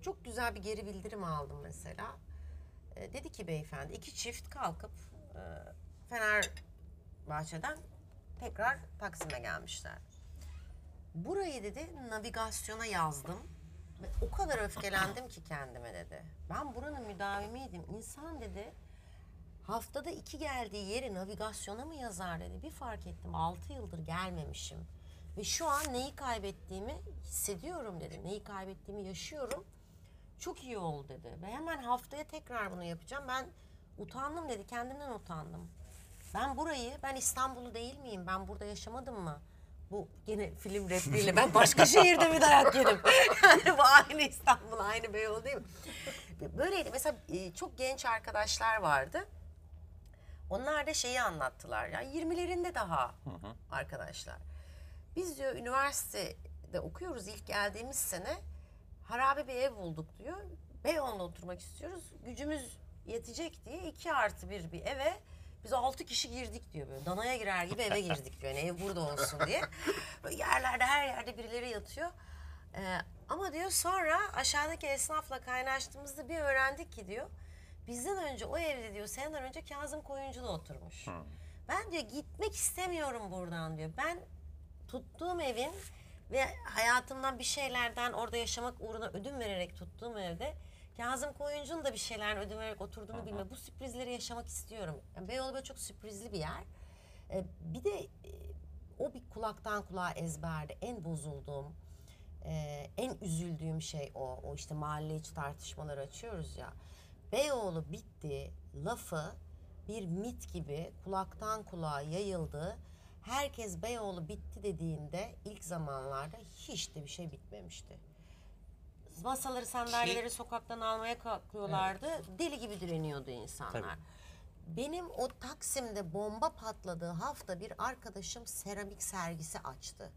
çok güzel bir geri bildirim aldım mesela. Dedi ki beyefendi, 2 çift kalkıp Fenerbahçe'den tekrar Taksim'e gelmişler. Burayı dedi navigasyona yazdım. Ve o kadar öfkelendim ki kendime dedi. Ben buranın müdavimiydim. İnsan dedi haftada 2 geldiği yeri navigasyona mı yazar dedi. Bir fark ettim, 6 yıldır gelmemişim. Ve şu an neyi kaybettiğimi hissediyorum dedi. Neyi kaybettiğimi yaşıyorum. Çok iyi oldu dedi. Ve hemen haftaya tekrar bunu yapacağım. Ben utandım dedi. Kendimden utandım. Ben burayı, ben İstanbul'u değil miyim? Ben burada yaşamadım mı? Bu gene film repliğiyle ben başka şehirde mi dayak yedim? Yani bu aynı İstanbul, aynı Beyoğlu değil mi? Böyleydi. Mesela çok genç arkadaşlar vardı. Onlar da şeyi anlattılar. Yani 20'lerinde daha arkadaşlar. Biz diyor üniversitede okuyoruz, ilk geldiğimiz sene harabe bir ev bulduk diyor. Beyoğlu'nda oturmak istiyoruz. Gücümüz yetecek diye 2+1 bir eve biz 6 kişi girdik diyor. Böyle danaya girer gibi eve girdik diyor. Yani ev burada olsun diye. Böyle yerlerde, her yerde birileri yatıyor. Ama diyor sonra aşağıdaki esnafla kaynaştığımızda bir öğrendik ki diyor bizden önce o evde diyor seneden önce Kazım Koyuncu da oturmuş. Ben diyor gitmek istemiyorum buradan diyor. Ben tuttuğum evin ve hayatımdan bir şeylerden orada yaşamak uğruna ödün vererek tuttuğum evde Kazım Koyuncu'nun da bir şeylerden ödün vererek oturduğunu bilme. Bu sürprizleri yaşamak istiyorum. Yani Beyoğlu böyle çok sürprizli bir yer. Bir de o bir kulaktan kulağa ezberde en bozulduğum, en üzüldüğüm şey o. O işte mahalle içi tartışmaları açıyoruz ya. Beyoğlu bitti lafı bir mit gibi kulaktan kulağa yayıldı. Herkes Beyoğlu bitti dediğinde ilk zamanlarda hiç de bir şey bitmemişti. Masaları, sandalyeleri sokaktan almaya kalkıyorlardı. Evet. Deli gibi direniyordu insanlar. Tabii. Benim o Taksim'de bomba patladığı hafta bir arkadaşım seramik sergisi açtı.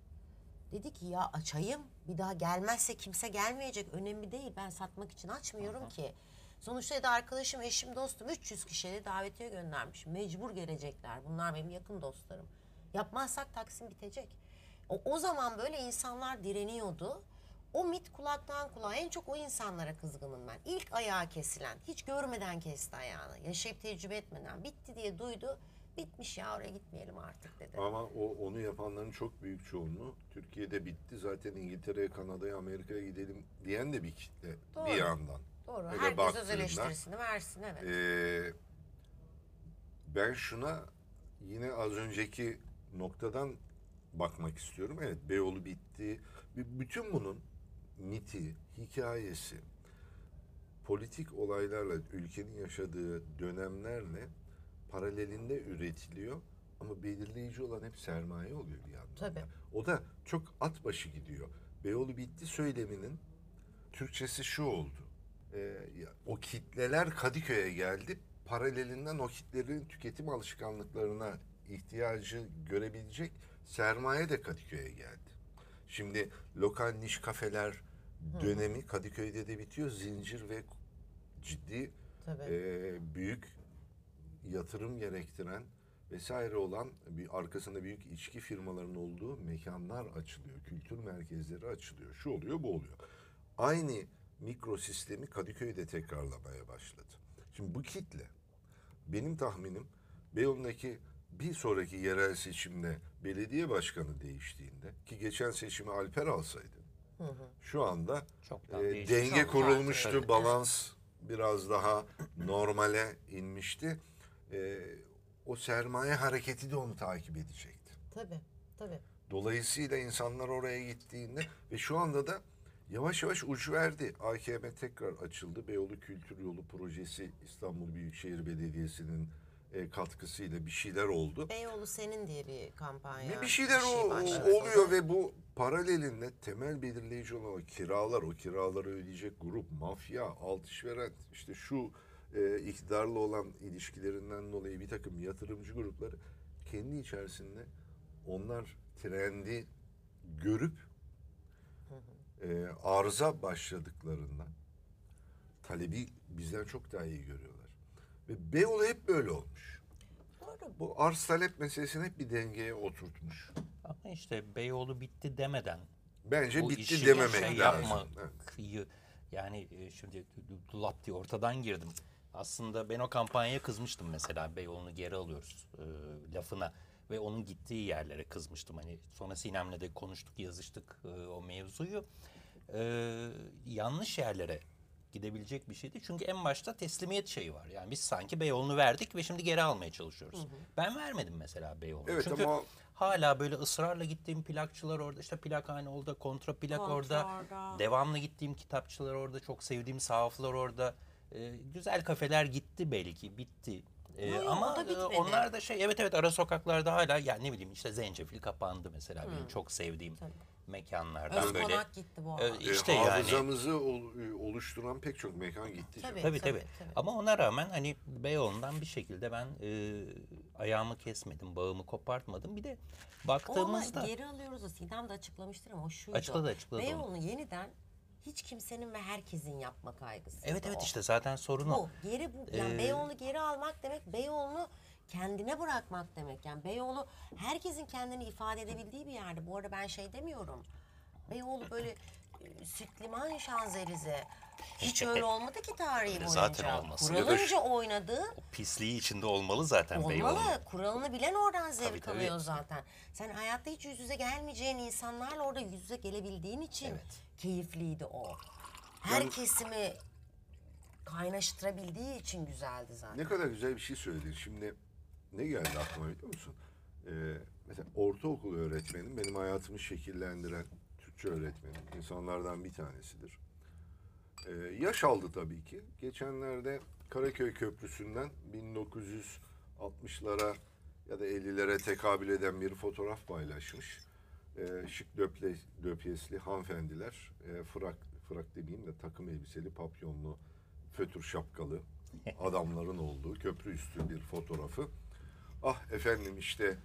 Dedi ki ya açayım, bir daha gelmezse kimse gelmeyecek, önemli değil, ben satmak için açmıyorum ki. Sonuçta da arkadaşım, eşim, dostum 300 kişiye de davetiye göndermiş. Mecbur gelecekler, bunlar benim yakın dostlarım. Yapmazsak Taksim bitecek. O zaman böyle insanlar direniyordu. O mit kulaktan kulağa, en çok o insanlara kızgınım ben. İlk ayağı kesilen, hiç görmeden kesti ayağını. Yaşayıp tecrübe etmeden. Bitti diye duydu. Bitmiş ya, oraya gitmeyelim artık dedi. Ama onu yapanların çok büyük çoğunluğu Türkiye'de bitti. Zaten İngiltere'ye, Kanada'ya, Amerika'ya gidelim diyen de bir kitle. Doğru. Bir yandan. Doğru. Öyle herkes öz eleştirisini versin. Evet. Ben şuna yine az önceki noktadan bakmak istiyorum. Evet, Beyoğlu bitti. Bütün bunun miti, hikayesi, politik olaylarla, ülkenin yaşadığı dönemlerle paralelinde üretiliyor. Ama belirleyici olan hep sermaye oluyor bir yandan. Tabii. O da çok at başı gidiyor. Beyoğlu bitti söyleminin Türkçesi şu oldu. O kitleler Kadıköy'e geldi. Paralelinden o kitlerin tüketim alışkanlıklarına ihtiyacı görebilecek sermaye de Kadıköy'e geldi. Şimdi lokal niş kafeler dönemi Kadıköy'de de bitiyor. Zincir ve ciddi büyük yatırım gerektiren vesaire olan, bir arkasında büyük içki firmalarının olduğu mekanlar açılıyor. Kültür merkezleri açılıyor. Şu oluyor, bu oluyor. Aynı mikro sistemi Kadıköy'de tekrarlamaya başladı. Şimdi bu kitle, benim tahminim Beyoğlu'ndaki bir sonraki yerel seçimde belediye başkanı değiştiğinde, ki geçen seçimi Alper alsaydı, şu anda denge kurulmuştu, balans biraz daha normale inmişti. O sermaye hareketi de onu takip edecekti. Tabii, tabii. Dolayısıyla insanlar oraya gittiğinde ve şu anda da Yavaş yavaş uçverdi. AKM tekrar açıldı. Beyoğlu Kültür Yolu projesi İstanbul Büyükşehir Belediyesi'nin katkısıyla bir şeyler oldu. Beyoğlu senin diye bir kampanya. Bir şeyler oluyor ve bu paralelinde temel belirleyici olan o kiraları ödeyecek grup, mafya, alt işveren, işte şu iktidarla olan ilişkilerinden dolayı bir takım yatırımcı grupları kendi içerisinde onlar trendi görüp arıza başladıklarından talebi bizden çok daha iyi görüyorlar. Ve Beyoğlu hep böyle olmuş. Doğru. Bu arz talep meselesini hep bir dengeye oturtmuş. Ama işte Beyoğlu bitti demeden. Bence bu bitti işi dememek lazım. Evet. Yani şimdi lap diye ortadan girdim. Aslında ben o kampanyaya kızmıştım mesela. Beyoğlu'nu geri alıyoruz lafına. Ve onun gittiği yerlere kızmıştım. Hani sonra Sinem'le de konuştuk, yazıştık o mevzuyu. Yanlış yerlere gidebilecek bir şeydi. Çünkü en başta teslimiyet şeyi var. Yani biz sanki Beyoğlu'nu verdik ve şimdi geri almaya çalışıyoruz. Hı hı. Ben vermedim mesela Beyoğlu'nu. Evet, çünkü ama hala böyle ısrarla gittiğim plakçılar orada. İşte plakhane orada, kontra plak orada. Devamlı gittiğim kitapçılar orada. Çok sevdiğim sahaflar orada. Güzel kafeler gitti belki, bitti. Ama onlar da evet ara sokaklarda hala, yani ne bileyim işte Zencefil kapandı mesela, benim çok sevdiğim mekanlardan Özkonak böyle. Gitti bu işte hafızamızı yani oluşturan pek çok mekan gitti. Tabii. Ama ona rağmen hani Beyoğlu'ndan bir şekilde ben ayağımı kesmedim, bağımı kopartmadım. Bir de baktığımızda geri alıyoruz da Sinem de açıklamıştır ama o şuydu. Açıkladı. Beyoğlu'nu yeniden hiç kimsenin ve herkesin yapma kaygısı. Evet işte zaten sorun o. Yani Beyoğlu'nu geri almak demek, Beyoğlu'nu kendine bırakmak demek. Yani Beyoğlu herkesin kendini ifade edebildiği bir yerde. Bu arada ben şey demiyorum. Beyoğlu böyle Sütliman, Şanzelize. Hiç öyle olmadı ki tarihi boyunca. Zaten olmasın. Kuralınca oynadığı. O pisliği içinde olmalı zaten. Olmalı. Kuralını bilen oradan zevk alıyor zaten. Sen hayatta hiç yüz yüze gelmeyeceğin insanlarla orada yüz yüze gelebildiğin için keyifliydi o. Her kesimi kaynaştırabildiği için güzeldi zaten. Ne kadar güzel bir şey söyledin. Şimdi ne geldi aklıma biliyor musun? Mesela ortaokul öğretmenim benim hayatımı şekillendiren Türkçe öğretmenim, insanlardan bir tanesidir. Yaş aldı tabii ki. Geçenlerde Karaköy Köprüsü'nden 1960'lara ya da 50'lere tekabül eden bir fotoğraf paylaşmış. Şık döpiyesli hanımefendiler, frak demeyeyim de takım elbiseli, papyonlu, fötür şapkalı adamların olduğu köprü üstü bir fotoğrafı. Ah efendim işte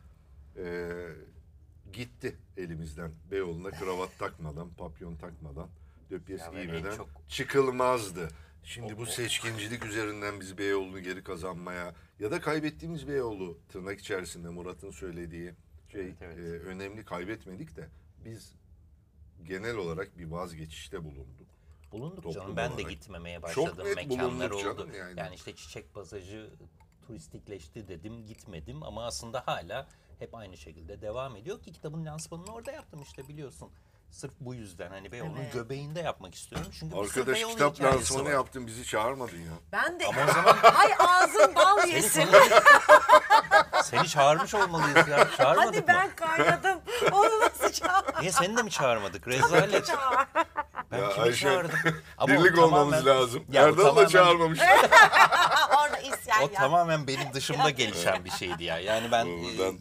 gitti elimizden Beyoğlu'na kravat takmadan, papyon takmadan, döpiyes giymeden çıkılmazdı. Şimdi bu seçkincilik üzerinden biz Beyoğlu'nu geri kazanmaya ya da kaybettiğimiz Beyoğlu, tırnak içerisinde Murat'ın söylediği şey, önemli, kaybetmedik de biz genel olarak bir vazgeçişte bulunduk. Toplum canım, ben olarak de gitmemeye başladım, mekanlar oldu. Yani işte Çiçek Pasajı turistikleşti dedim, gitmedim ama aslında hala hep aynı şekilde devam ediyor ki kitabın lansmanını orada yaptım işte, biliyorsun. Sırf bu yüzden hani Beyoğlu'nun göbeğinde yapmak istiyorum. Çünkü arkadaş, kitap lansmanı yaptın, bizi çağırmadın ya. Ben de. Ama o zaman hay ağzın bal yesin. Seni çağırmış olmalıyız ya. Çağırmadık mı? Hadi ben kaynadım. Onu nasıl çağırmadık? Niye seni de mi çağırmadık? Rezalet. Ben ya kimi Ayşe çağırdım? Ama birlik olmamız lazım. Erdal da çağırmamışlar. O tamamen benim dışımda gelişen bir şeydi ya. Yani ben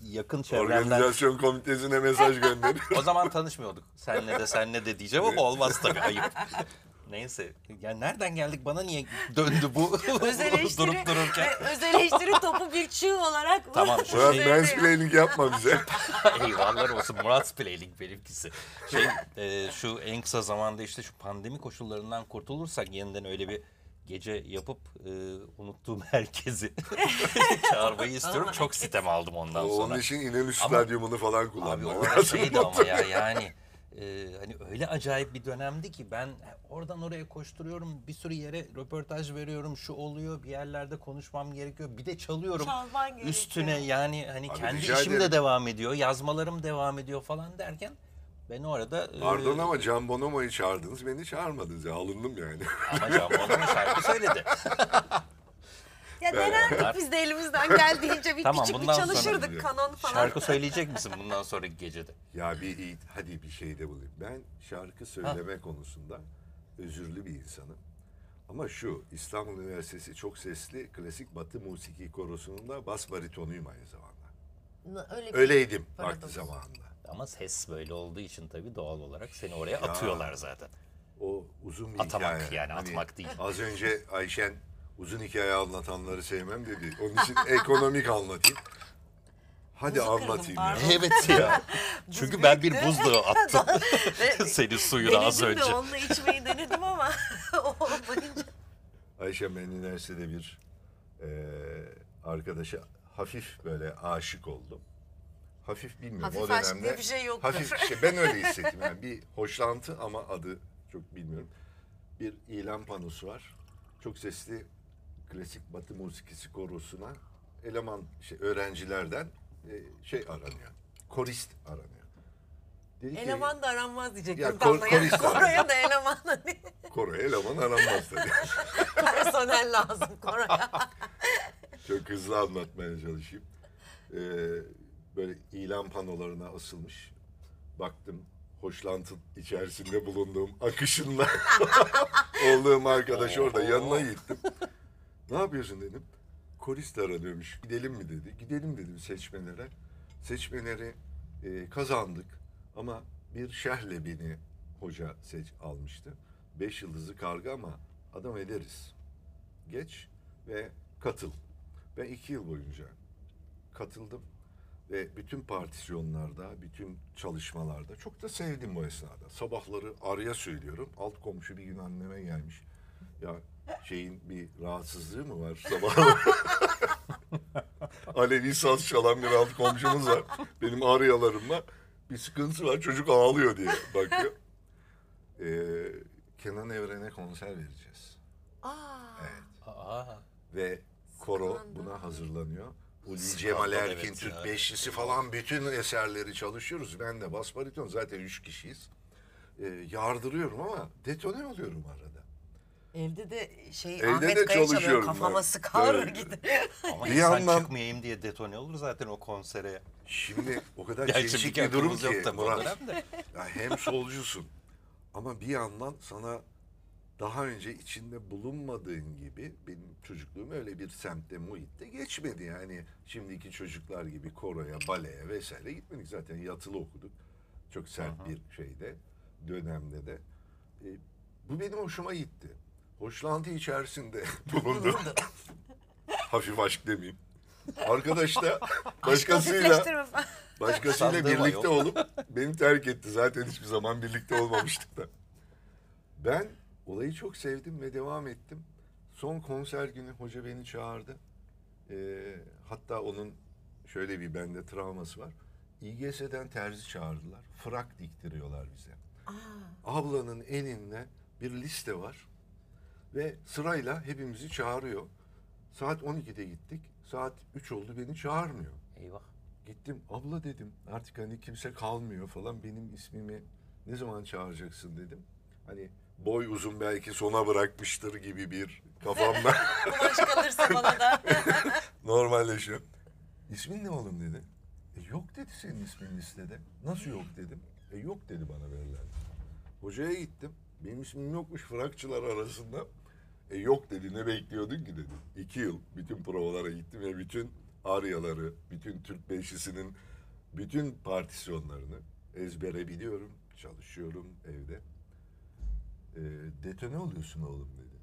yakın çevremden. Organizasyon komitesine mesaj gönderdim. O zaman tanışmıyorduk. Senle de diyeceğim ama olmaz tabii, ayıp. Neyse. Yani nereden geldik? Bana niye döndü bu? Durup dururken. Öz eleştiri topu bir çığ olarak. Tamam. Mansplaining yapma bize. Eyvallah olsun. Mansplaining benimkisi. Şu en kısa zamanda işte şu pandemi koşullarından kurtulursak yeniden öyle bir gece yapıp unuttuğum herkesi çağırmayı istiyorum. Çok sitem aldım ondan sonra. Onun için İnönü Stadyumunu falan kullandım. Abi şeydi ama ya yani. Hani öyle acayip bir dönemdi ki ben oradan oraya koşturuyorum, bir sürü yere röportaj veriyorum, şu oluyor, bir yerlerde konuşmam gerekiyor, bir de çalıyorum üstüne yani hani abi kendi işim de devam ediyor, yazmalarım devam ediyor falan derken ben orada... Pardon ama Can Bonomo'yu çağırdınız, beni çağırmadınız ya, alındım yani. Ama Can Bonomo şarkı söyledi. Ya denerdik biz de elimizden geldiğince bir tamam, küçük bir çalışırdık kanon falan. Şarkı söyleyecek misin bundan sonraki gecede? Ya bir hadi bir şey de bulayım. Ben şarkı söyleme konusunda özürlü bir insanım. Ama şu İstanbul Üniversitesi çok sesli klasik batı musiki korosunda bas baritonuyum aynı zamanda. Öyleydim farklı zamanında. Ama ses böyle olduğu için tabii doğal olarak seni oraya atıyorlar zaten. O uzun bir hikaye. Yani hani atmak değil. Az önce Ayşen uzun hikaye anlatanları sevmem dedi. Onun için ekonomik anlatayım. Hadi buzu anlatayım ya. Evet ya. Çünkü ben bir buzluğa attım senin suyunu az önce. Denedim de onunla içmeyi denedim ama olmayınca. Ayşen ben üniversitede bir arkadaşa hafif böyle aşık oldum. Hafif bilmiyorum hafif o dönemde. Hafif aşk bir şey yoktur. Hafif şey, ben öyle hissettim. Yani bir hoşlantı ama adı çok bilmiyorum. Bir ilan panosu var. Çok sesli klasik batı müzikisi korosuna eleman öğrencilerden aranıyor. Korist aranıyor. Dedi eleman ki, da aranmaz diyecektim. Ya, korist koroya da eleman. Koroya eleman aranmaz tabii. Personel lazım koroya. Çok hızlı anlatmaya çalışayım. Böyle ilan panolarına asılmış. Baktım hoşlantı içerisinde bulunduğum akışınla olduğum arkadaş orada yanına gittim. Ne yapıyorsun dedim. Korist aranıyormuş. Gidelim mi dedi. Gidelim dedim seçmelere. Seçmeleri kazandık ama bir şehlebini hoca almıştı. 5 yıldızlı karga ama adam ederiz. Geç ve katıl. Ben 2 yıl boyunca katıldım. Ve bütün partisyonlarda, bütün çalışmalarda çok da sevdim bu esnada. Sabahları araya söylüyorum. Alt komşu bir gün anneme gelmiş. Ya şeyin bir rahatsızlığı mı var sabah? Alevi saz çalan bir alt komşumuz var. Benim arayalarımla bir sıkıntısı var. Çocuk ağlıyor diye bakıyor. Kenan Evren'e konser vereceğiz. Aa. Evet. Aa. Ve koro buna hazırlanıyor. Uli Cemal Erkin, evet Türk Beşlisi falan bütün eserleri çalışıyoruz. Ben de bas bariton zaten 3 kişiyiz. Yardırıyorum ama detone oluyorum arada. Evde de Ahmet Kaya çalıyor kafama sıkar gidiyor. Ama insan çıkmayayım diye detone olur zaten o konsere. Şimdi o kadar çelişik bir durum ki Murat. Hem solcusun ama bir yandan sana daha önce içinde bulunmadığın gibi benim çocukluğum öyle bir semtte muhitte geçmedi. Yani şimdiki çocuklar gibi koroya, baleye vesaire gitmedik. Zaten yatılı okuduk. Çok sert bir dönemde de. Bu benim hoşuma gitti. Hoşlantı içerisinde bulundum. Hafif aşk demeyeyim. Arkadaş da başkasıyla birlikte olup beni terk etti. Zaten hiçbir zaman birlikte olmamıştık da. Ben olayı çok sevdim ve devam ettim. Son konser günü hoca beni çağırdı. Hatta onun şöyle bir bende travması var. İGS'den terzi çağırdılar. Frak diktiriyorlar bize. Aa. Ablanın elinde bir liste var. Ve sırayla hepimizi çağırıyor. Saat 12'de gittik. Saat 3 oldu beni çağırmıyor. Eyvah. Gittim abla dedim. Artık hani kimse kalmıyor falan. Benim ismimi ne zaman çağıracaksın dedim. Hani boy uzun belki sona bırakmıştır gibi bir kafamda. Ulaş kalırsa bana da. Normalleşiyor. İsmin ne oğlum dedi. Yok dedi senin ismin listede. Nasıl yok dedim. Yok dedi bana verilen. Hocaya gittim. Benim ismim yokmuş frakçılar arasında. Yok dedi ne bekliyordun ki dedi. 2 yıl bütün provalara gittim ve bütün aryaları, bütün Türk Beşlisi'nin bütün partisyonlarını ezbere biliyorum. Çalışıyorum evde. Detone oluyorsun oğlum dedi.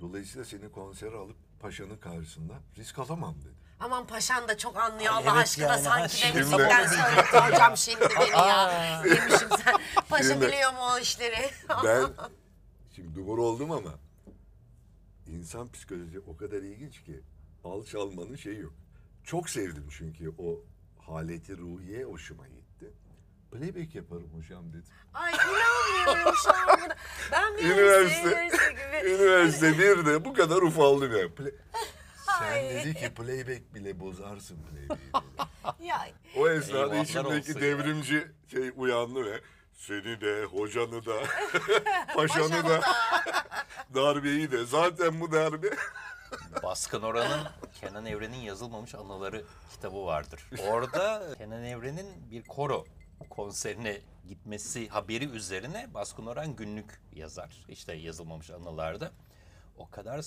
Dolayısıyla seni konsere alıp paşanın karşısında risk alamam dedi. Aman paşan da çok anlıyor Allah aşkına yani, sanki demişimden söyletti hocam şimdi beni ya demişim sen. Paşa şimdi, biliyor mu o işleri? Ben şimdi dumur oldum ama insan psikolojisi o kadar ilginç ki alçalmanın şeyi yok. Çok sevdim çünkü o haleti ruhiye hoşuma gitti. Playback yaparım hocam dedim. Ay inanmıyorum şu an buna. Ben bir üniversite bir de bu kadar ufaldım ya. Sen dedi ki playback bile bozarsın playback'i. O esnada içimdeki devrimci uyandı ve seni de hocanı da paşanı da darbeyi de zaten bu darbe Baskın Oran'ın Kenan Evren'in yazılmamış anıları kitabı vardır. Orada Kenan Evren'in bir koro konserine gitmesi haberi üzerine Baskın Oran günlük yazar. İşte yazılmamış anılarda. O kadar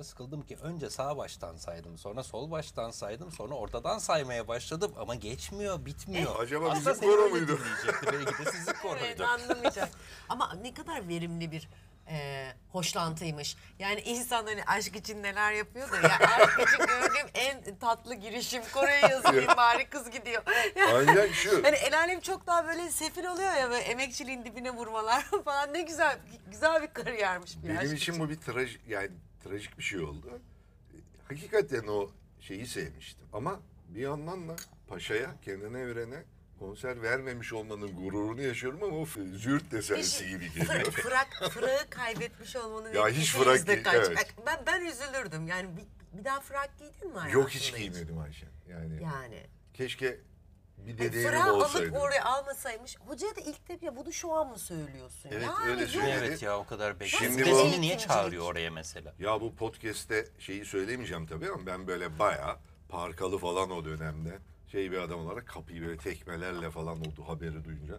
sıkıldım ki önce sağ baştan saydım, sonra sol baştan saydım, sonra ortadan saymaya başladım ama geçmiyor, bitmiyor. Acaba aslında bizim koro muydu? Belki de sizin koruydu. Evet, anlamayacak. Ama ne kadar verimli bir hoşlantıymış. Yani insan hani aşk için neler yapıyor da ya aşk için gördüğüm en tatlı girişim Kore'ye yazayım bari kız gidiyor. Yani, ancak şu. Hani el alem çok daha böyle sefil oluyor ya böyle emekçiliğin dibine vurmalar falan, ne güzel bir kariyermiş. Bir benim için bu bir trajik bir şey oldu. Hakikaten o şeyi sevmiştim ama bir yandan da Paşa'ya, Kenan Evren'e konser vermemiş olmanın gururunu yaşıyorum ama o züğürt desenlisi gibi geliyor. Fırağı kaybetmiş olmanın... Ya hiç fırak değil, evet. Ben üzülürdüm. Yani bir daha fırak giydin mi? Yok, hiç giymedim Ayşen. Yani. Keşke bir dedeğim olsaydı. Fırağı alıp oraya almasaymış. Hocaya da ilk tepki, bunu şu an mı söylüyorsun? Evet, yani, öyle söyledi. Evet ya, o kadar bekliyorum. Şimdi seni niye çağırıyor oraya mesela? Ya bu podcast'te şeyi söylemeyeceğim tabii ama ben böyle bayağı parkalı falan o dönemde. Bir adam olarak kapıyı böyle tekmelerle falan oldu haberi duyunca.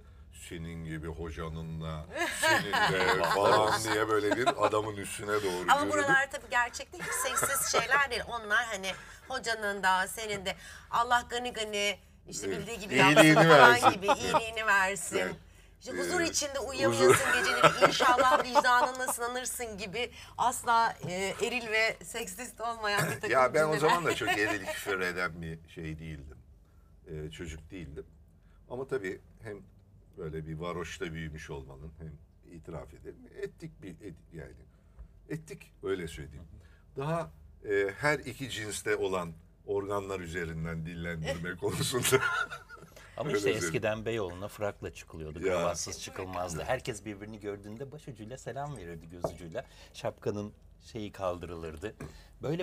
Senin gibi hocanınla, seninle falan diye böyle bir adamın üstüne doğru yürüdüm. Ama buralar tabii gerçek değil, sessiz şeyler değil. Onlar hani hocanın da, senin de Allah gani gani işte bildiği gibi yapsın falan gibi, iyiliğini versin. Evet. İşte huzur içinde uyuyamıyorsun geceleri, inşallah vicdanına sınanırsın gibi asla eril ve seksist olmayan bir takım. Ya ben o zaman da çok eril küfür eden bir şey değildim. Çocuk değildim. Ama tabii hem böyle bir varoşta büyümüş olmanın hem itiraf edelim. Ettik öyle söyleyeyim. Daha her iki cinste olan organlar üzerinden dillendirme konusunda. Ama işte eskiden Beyoğlu'na frakla çıkılıyordu, kravatsız çıkılmazdı. Herkes birbirini gördüğünde başucuyla selam verirdi, gözücüyle. Şapkanın şeyi kaldırılırdı.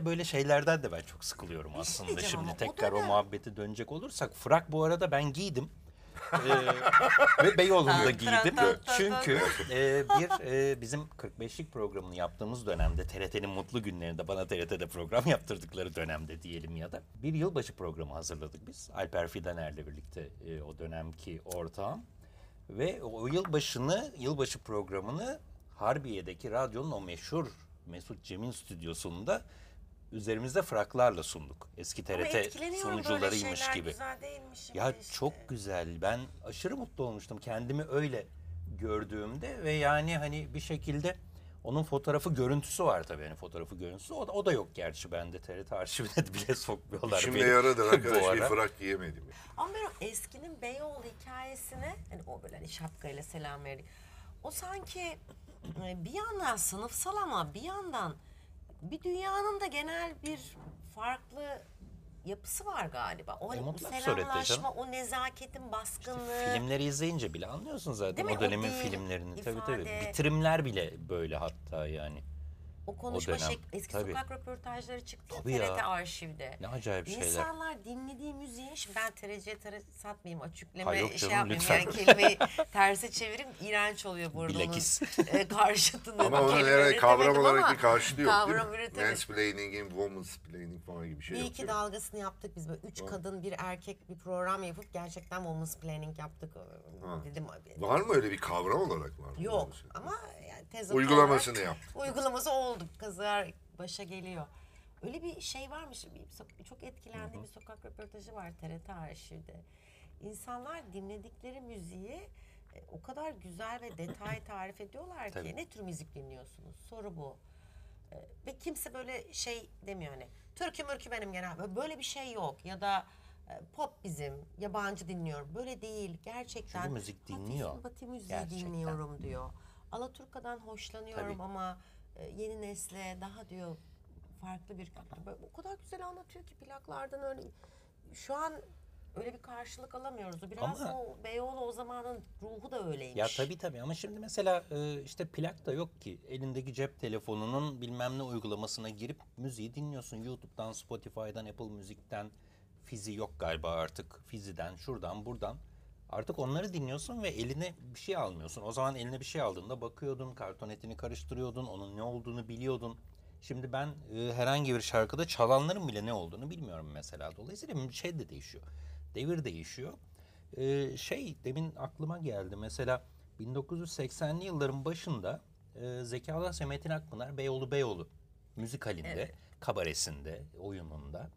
Böyle şeylerden de ben çok sıkılıyorum aslında. Şimdi tekrar o muhabbeti dönecek olursak, frak bu arada ben giydim. Ve Beyoğlu'nda giydim. Çünkü bizim 45'lik programını yaptığımız dönemde, TRT'nin mutlu günlerinde, bana TRT'de program yaptırdıkları dönemde diyelim ya da, bir yılbaşı programı hazırladık biz. Alper Fidaner'le birlikte o dönemki ortağım. Ve o yılbaşı programını Harbiye'deki radyonun o meşhur Mesut Cem'in stüdyosunda üzerimizde fraklarla sunduk. Eski TRT sunucularıymış gibi. Güzel değilmiş ya işte. Çok güzel. Ben aşırı mutlu olmuştum kendimi öyle gördüğümde ve yani hani bir şekilde onun fotoğrafı görüntüsü var tabii. Yani fotoğrafı görüntüsü o da yok gerçi bende. TRT arşivine bile sokmuyorlar. Şimdi yaradır arkadaş, bir frak giyemedim. Ama ben o eskinin Beyoğlu hikayesine hani o böyle hani şapkayla selam verdik. O sanki bir yandan sınıfsal ama bir yandan bir dünyanın da genel bir farklı yapısı var galiba. O selamlaşma, o nezaketin baskınlığı. İşte filmleri izleyince bile anlıyorsun zaten o dönemin filmlerini. Tabii. Bitirimler bile böyle hatta yani. O konuşma eski sokak röportajları çıktı TRT arşivde. Ne acayip şeyler. İnsanlar dinlediği müziği, şimdi ben TRT'ye satmayayım, açıklama şey yapmayayım yani, kelimeyi terse çevireyim, iğrenç oluyor burnunun. Bilakis. Karşıtını. Ama onun kavram olarak bir karşılığı yok değil mi? Mansplaining, womansplaining falan gibi bir şey yok. Bir iki dalgasını yaptık biz böyle. 3 kadın, bir erkek bir program yapıp gerçekten womansplaining yaptık. Dedim abi. Var mı öyle bir kavram olarak var mı? Yok ama tez olarak. Uygulamasını yaptık. Uygulaması oldu. Kızlar başa geliyor. Öyle bir şey varmış. Çok etkilendiğim bir sokak röportajı var TRT arşivde. İnsanlar dinledikleri müziği o kadar güzel ve detay tarif ediyorlar ki. Ne tür müzik dinliyorsunuz? Soru bu. Ve kimse böyle şey demiyor hani. Türkü mürkü benim genel. Böyle bir şey yok. Ya da pop bizim, yabancı dinliyorum. Böyle değil. Gerçekten. Çünkü müzik dinliyor. Hafif batı müziği dinliyorum diyor. Alaturka'dan hoşlanıyorum ama yeni nesle daha diyor farklı bir böyle, o kadar güzel anlatıyor ki plaklardan öyle. Şu an öyle bir karşılık alamıyoruz. Biraz ama, o Beyoğlu o zamanın ruhu da öyleymiş. Ya tabii ama şimdi mesela işte plak da yok ki. Elindeki cep telefonunun bilmem ne uygulamasına girip müziği dinliyorsun. YouTube'dan, Spotify'dan, Apple Müzik'ten, Fizi yok galiba artık. Fizi'den, şuradan, buradan. Artık onları dinliyorsun ve eline bir şey almıyorsun. O zaman eline bir şey aldığında bakıyordun, kartonetini karıştırıyordun, onun ne olduğunu biliyordun. Şimdi ben herhangi bir şarkıda çalanların bile ne olduğunu bilmiyorum mesela. Dolayısıyla şey de değişiyor. Devir değişiyor. Demin aklıma geldi. Mesela 1980'li yılların başında Zeki Alas ve Metin Akpınar Beyoğlu müzikalinde, evet, kabaresinde, oyununda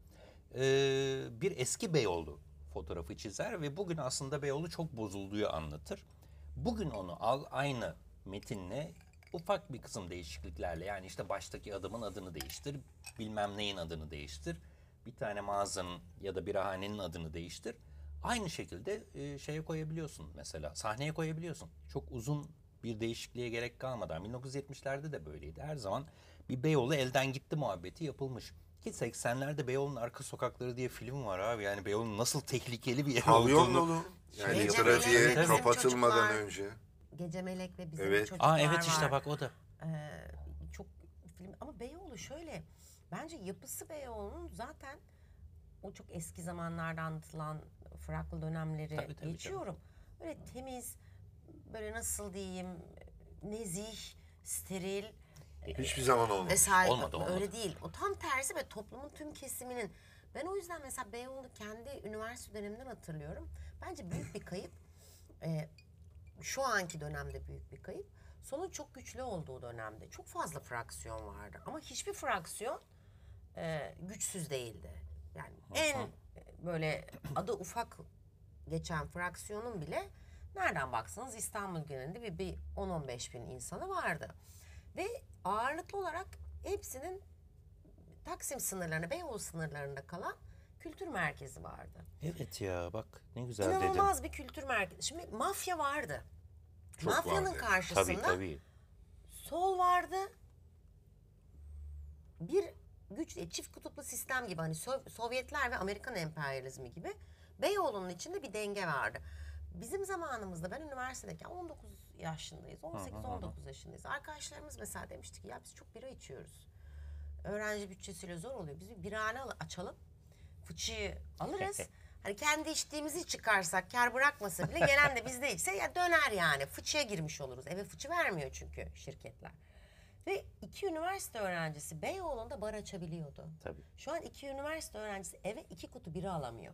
bir eski Beyoğlu fotoğrafı çizer ve bugün aslında Beyoğlu çok bozulduğu anlatır. Bugün onu al, aynı metinle ufak bir kısım değişikliklerle, yani işte baştaki adamın adını değiştir, bilmem neyin adını değiştir, bir tane mağazanın ya da bir ahanenin adını değiştir. Aynı şekilde şeye koyabiliyorsun mesela, sahneye koyabiliyorsun. Çok uzun bir değişikliğe gerek kalmadan. 1970'lerde de böyleydi. Her zaman bir Beyoğlu elden gitti muhabbeti yapılmış. Ki 80'lerde Beyoğlu'nun Arka Sokakları diye film var abi. Yani Beyoğlu'nun nasıl tehlikeli bir yer olduğunu. Yani trafiğe kapatılmadan önce. Gece Melek ve Bizim, evet, Çocuklar var. Evet işte var. Bak o da. Çok film ama Beyoğlu şöyle. Bence yapısı Beyoğlu'nun zaten o çok eski zamanlarda anlatılan fraklı dönemleri tabii, geçiyorum. Canım. Böyle temiz, böyle nasıl diyeyim, nezih, steril. Hiçbir zaman olmadı. Olmadı. Öyle değil. O tam tersi ve toplumun tüm kesiminin. Ben o yüzden mesela Beyoğlu kendi üniversite döneminden hatırlıyorum. Bence büyük bir kayıp. Şu anki dönemde büyük bir kayıp. Sonu çok güçlü olduğu dönemde. Çok fazla fraksiyon vardı. Ama hiçbir fraksiyon güçsüz değildi. Yani en böyle adı ufak geçen fraksiyonun bile nereden baksanız İstanbul genelinde bir 10-15 bin insanı vardı. Ve ağırlıklı olarak hepsinin Taksim sınırlarına, Beyoğlu sınırlarında kalan kültür merkezi vardı. Evet ya, bak ne güzel dedin. İnanılmaz bir kültür merkezi. Şimdi mafya vardı. Çok mafyanın vardı. Karşısında tabii. Sol vardı. Bir güçlü, çift kutuplu sistem gibi, hani Sovyetler ve Amerikan emperyalizmi gibi Beyoğlu'nun içinde bir denge vardı. Bizim zamanımızda ben üniversitedeyken 19 yaşındayız, 18-19 yaşındayız. Arkadaşlarımız mesela demiştik ki ya biz çok bira içiyoruz. Öğrenci bütçesiyle zor oluyor. Biz bir birane açalım, fıçıyı alırız. Hani kendi içtiğimizi çıkarsak, kar bırakmasa bile gelen de bizde içse ya döner yani. Fıçıya girmiş oluruz. Eve fıçı vermiyor çünkü şirketler. Ve iki üniversite öğrencisi Beyoğlu'nda bar açabiliyordu. Tabii. Şu an iki üniversite öğrencisi eve 2 kutu bira alamıyor.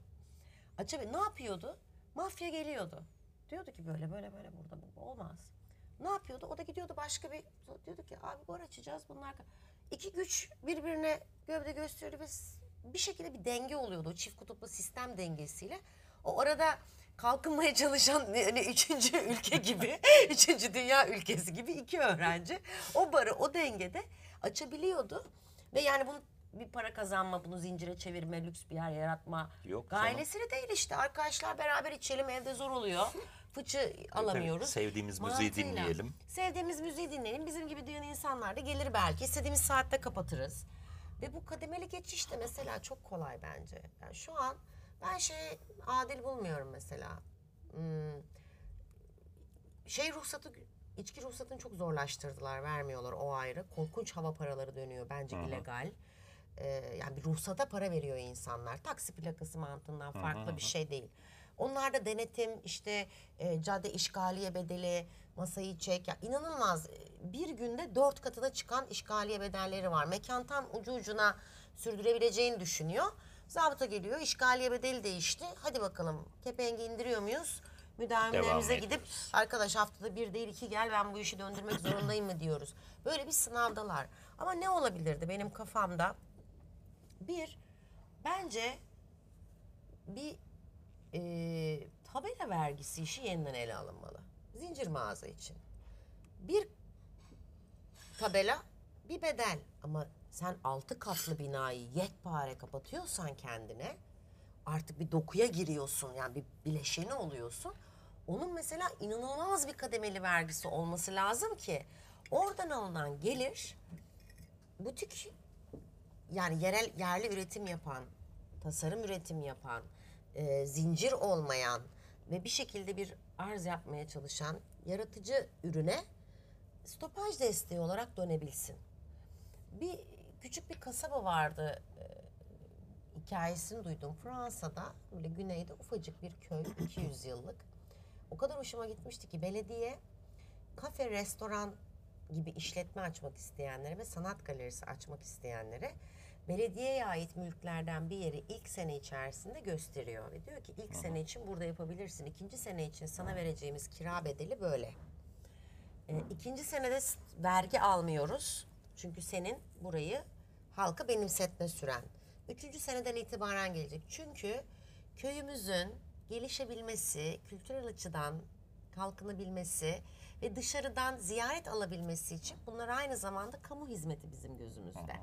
Ne yapıyordu? Mafya geliyordu. Diyordu ki böyle burada bu olmaz. Ne yapıyordu? O da gidiyordu başka bir... Diyordu ki abi bar açacağız bunlar... İki güç birbirine gövde gösteriyordu ve bir şekilde bir denge oluyordu. O çift kutuplu sistem dengesiyle. O arada kalkınmaya çalışan hani 3. dünya ülkesi gibi iki öğrenci o barı o dengede açabiliyordu. Ve yani bunu bir para kazanma, bunu zincire çevirme, lüks bir yer yaratma gailesiyle değil işte. Arkadaşlar beraber içelim, evde zor oluyor. Fıçı alamıyoruz. Evet, sevdiğimiz müziği dinleyelim. Sevdiğimiz müziği dinleyelim. Bizim gibi duyan insanlar da gelir belki. İstediğimiz saatte kapatırız. Ve bu kademeli geçiş de mesela çok kolay bence. Yani şu an ben adil bulmuyorum mesela. Ruhsatı, içki ruhsatını çok zorlaştırdılar, vermiyorlar, o ayrı. Korkunç hava paraları dönüyor bence, illegal. Yani bir ruhsata para veriyor insanlar. Taksi plakası mantığından farklı bir şey değil. Onlar da denetim, işte cadde işgaliye bedeli, masayı çek. Ya inanılmaz, bir günde 4 katına çıkan işgaliye bedelleri var. Mekan tam ucu ucuna sürdürebileceğini düşünüyor. Zabıta geliyor, işgaliye bedeli değişti. Hadi bakalım kepengi indiriyor muyuz? Müdavimlerimize gidip arkadaş haftada 1 değil 2 gel, ben bu işi döndürmek zorundayım mı diyoruz. Böyle bir sınavdalar. Ama ne olabilirdi benim kafamda? Bence bir tabela vergisi işi yeniden ele alınmalı. Zincir mağaza için. Bir tabela, bir bedel. Ama sen 6 katlı binayı yekpare kapatıyorsan kendine, artık bir dokuya giriyorsun, yani bir bileşeni oluyorsun. Onun mesela inanılmaz bir kademeli vergisi olması lazım ki oradan alınan gelir butik, yani yerli üretim yapan, tasarım üretim yapan, zincir olmayan ve bir şekilde bir arz yapmaya çalışan yaratıcı ürüne stopaj desteği olarak dönebilsin. Bir küçük bir kasaba vardı, hikayesini duydum Fransa'da, böyle güneyde ufacık bir köy, 200 yıllık. O kadar hoşuma gitmişti ki belediye kafe, restoran gibi işletme açmak isteyenlere ve sanat galerisi açmak isteyenlere belediyeye ait mülklerden bir yeri ilk sene içerisinde gösteriyor ve diyor ki ilk sene için burada yapabilirsin, ikinci sene için sana vereceğimiz kira bedeli böyle. İkinci senede vergi almıyoruz çünkü senin burayı halka benimsetme süren. Üçüncü seneden itibaren gelecek çünkü köyümüzün gelişebilmesi, kültürel açıdan kalkınabilmesi ve dışarıdan ziyaret alabilmesi için bunlar aynı zamanda kamu hizmeti bizim gözümüzde.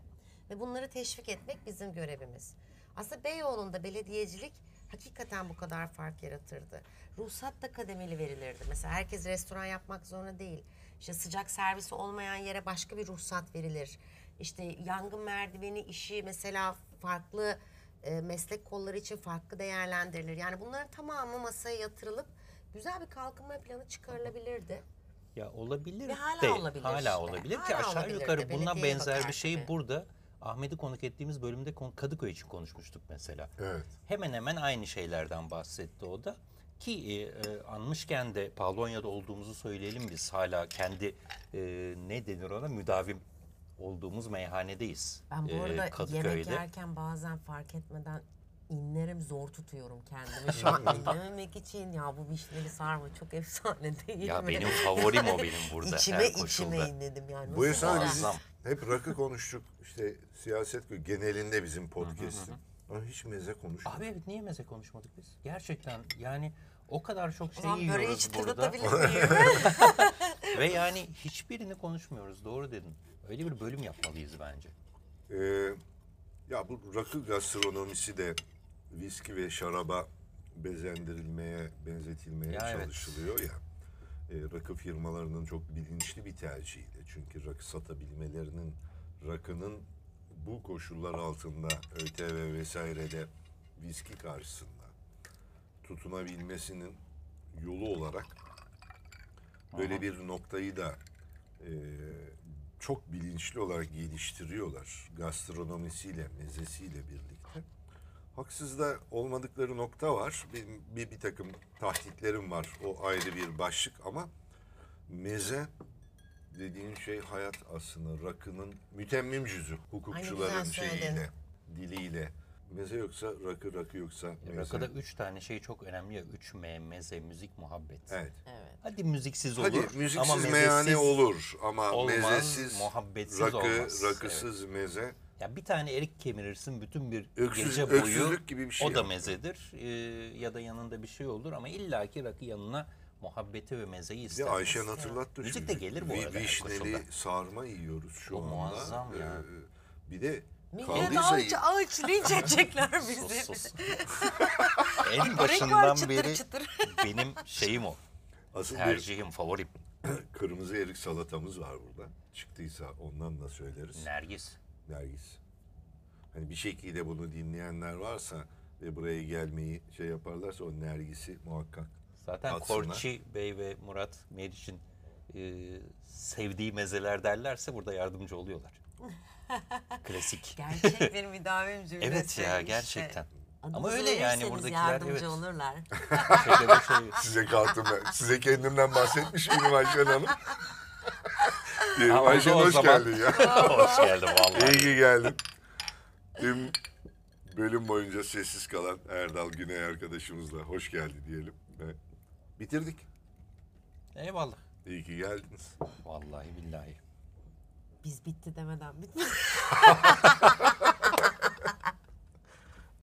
Ve bunları teşvik etmek bizim görevimiz. Aslında Beyoğlu'nda belediyecilik hakikaten bu kadar fark yaratırdı. Ruhsat da kademeli verilirdi. Mesela herkes restoran yapmak zorunda değil. İşte sıcak servisi olmayan yere başka bir ruhsat verilir. İşte yangın merdiveni işi mesela farklı meslek kolları için farklı değerlendirilir. Yani bunların tamamı masaya yatırılıp güzel bir kalkınma planı çıkarılabilirdi. Ya olabilir. Ve hala de, olabilir. Hala olabilir ki aşağı yukarı buna benzer bir şeyi burada Ahmet'i konuk ettiğimiz bölümde Kadıköy için konuşmuştuk mesela. Evet. Hemen hemen aynı şeylerden bahsetti o da. Ki anmışken de Polonya'da olduğumuzu söyleyelim biz. Hala kendi ne denir ona müdavim olduğumuz meyhanedeyiz. Ben bu arada yemek yerken bazen fark etmeden inlerim, zor tutuyorum kendimi şu an inlememek için. Ya bu vişneli sarma çok efsane değil mi? Ya benim favorim o benim burada. İçime inledim yani. Bu esnada biz hep rakı konuştuk. İşte siyaset genelinde bizim podcast'ın. Ama hiç meze konuşmadık. Abi niye meze konuşmadık biz? Gerçekten yani o kadar çok şey yiyoruz burada. Ve yani hiçbirini konuşmuyoruz. Doğru dedin. Öyle bir bölüm yapmalıyız bence. Ya bu rakı gastronomisi de viski ve şaraba bezendirilmeye, benzetilmeye ya çalışılıyor evet. Rakı firmalarının çok bilinçli bir tercihiyle. Çünkü rakı satabilmelerinin, rakının bu koşullar altında ÖTV vesairede viski karşısında tutunabilmesinin yolu olarak böyle bir noktayı da çok bilinçli olarak geliştiriyorlar. Gastronomisiyle, mezesiyle birlikte. Haksız da olmadıkları nokta var. Benim bir takım tahditlerim var. O ayrı bir başlık ama meze dediğin şey hayat aslında. Rakının mütemmim cüzü. Hukukçuların şeyiyle, diliyle. Meze yoksa rakı, rakı yoksa meze. Rakıda 3 tane şey çok önemli ya. 3M, meze, müzik, muhabbet. Evet. Hadi müziksiz olur. Hadi müziksiz ama meyhane olur ama olmaz, mezesiz, muhabbetsiz rakı, olmaz. Rakısız meze. Ya bir tane erik kemirirsin bütün bir gece boyu gibi bir şey o da mezedir. Ya da yanında bir şey olur ama illaki rakı yanına muhabbeti ve mezeyi ister. Ayşen hatırlattı. Müzik de gelir bu arada. Vişneli sarma yiyoruz şu anda. Muazzam ya. Bir de millet ağaç linç edecekler bizi. En başından beri benim şeyim o. Asıl tercihim, favorim. Kırmızı erik salatamız var burada. Çıktıysa ondan da söyleriz. Nergis. Nergis. Hani bir şekilde bunu dinleyenler varsa ve buraya gelmeyi şey yaparlarsa o Nergis'i muhakkak zaten atsınlar. Korçi Bey ve Murat Meriç'in sevdiği mezeler derlerse burada yardımcı oluyorlar. Klasik. Gerçek bir müdavim cümlesi. Evet ya gerçekten. Adınızı ama öyle yani buradakiler yardımcı olurlar. Size kalktım ben. Size kendimden bahsetmiş miyim Ayşen Hanım? Ayşen hoş geldin ya. Hoş geldin vallahi. İyi ki geldin. Tüm bölüm boyunca sessiz kalan Erdal Güney arkadaşımızla hoş geldi diyelim. Ve bitirdik. Eyvallah. İyi ki geldiniz. Vallahi billahi. Biz bitti demeden bitti.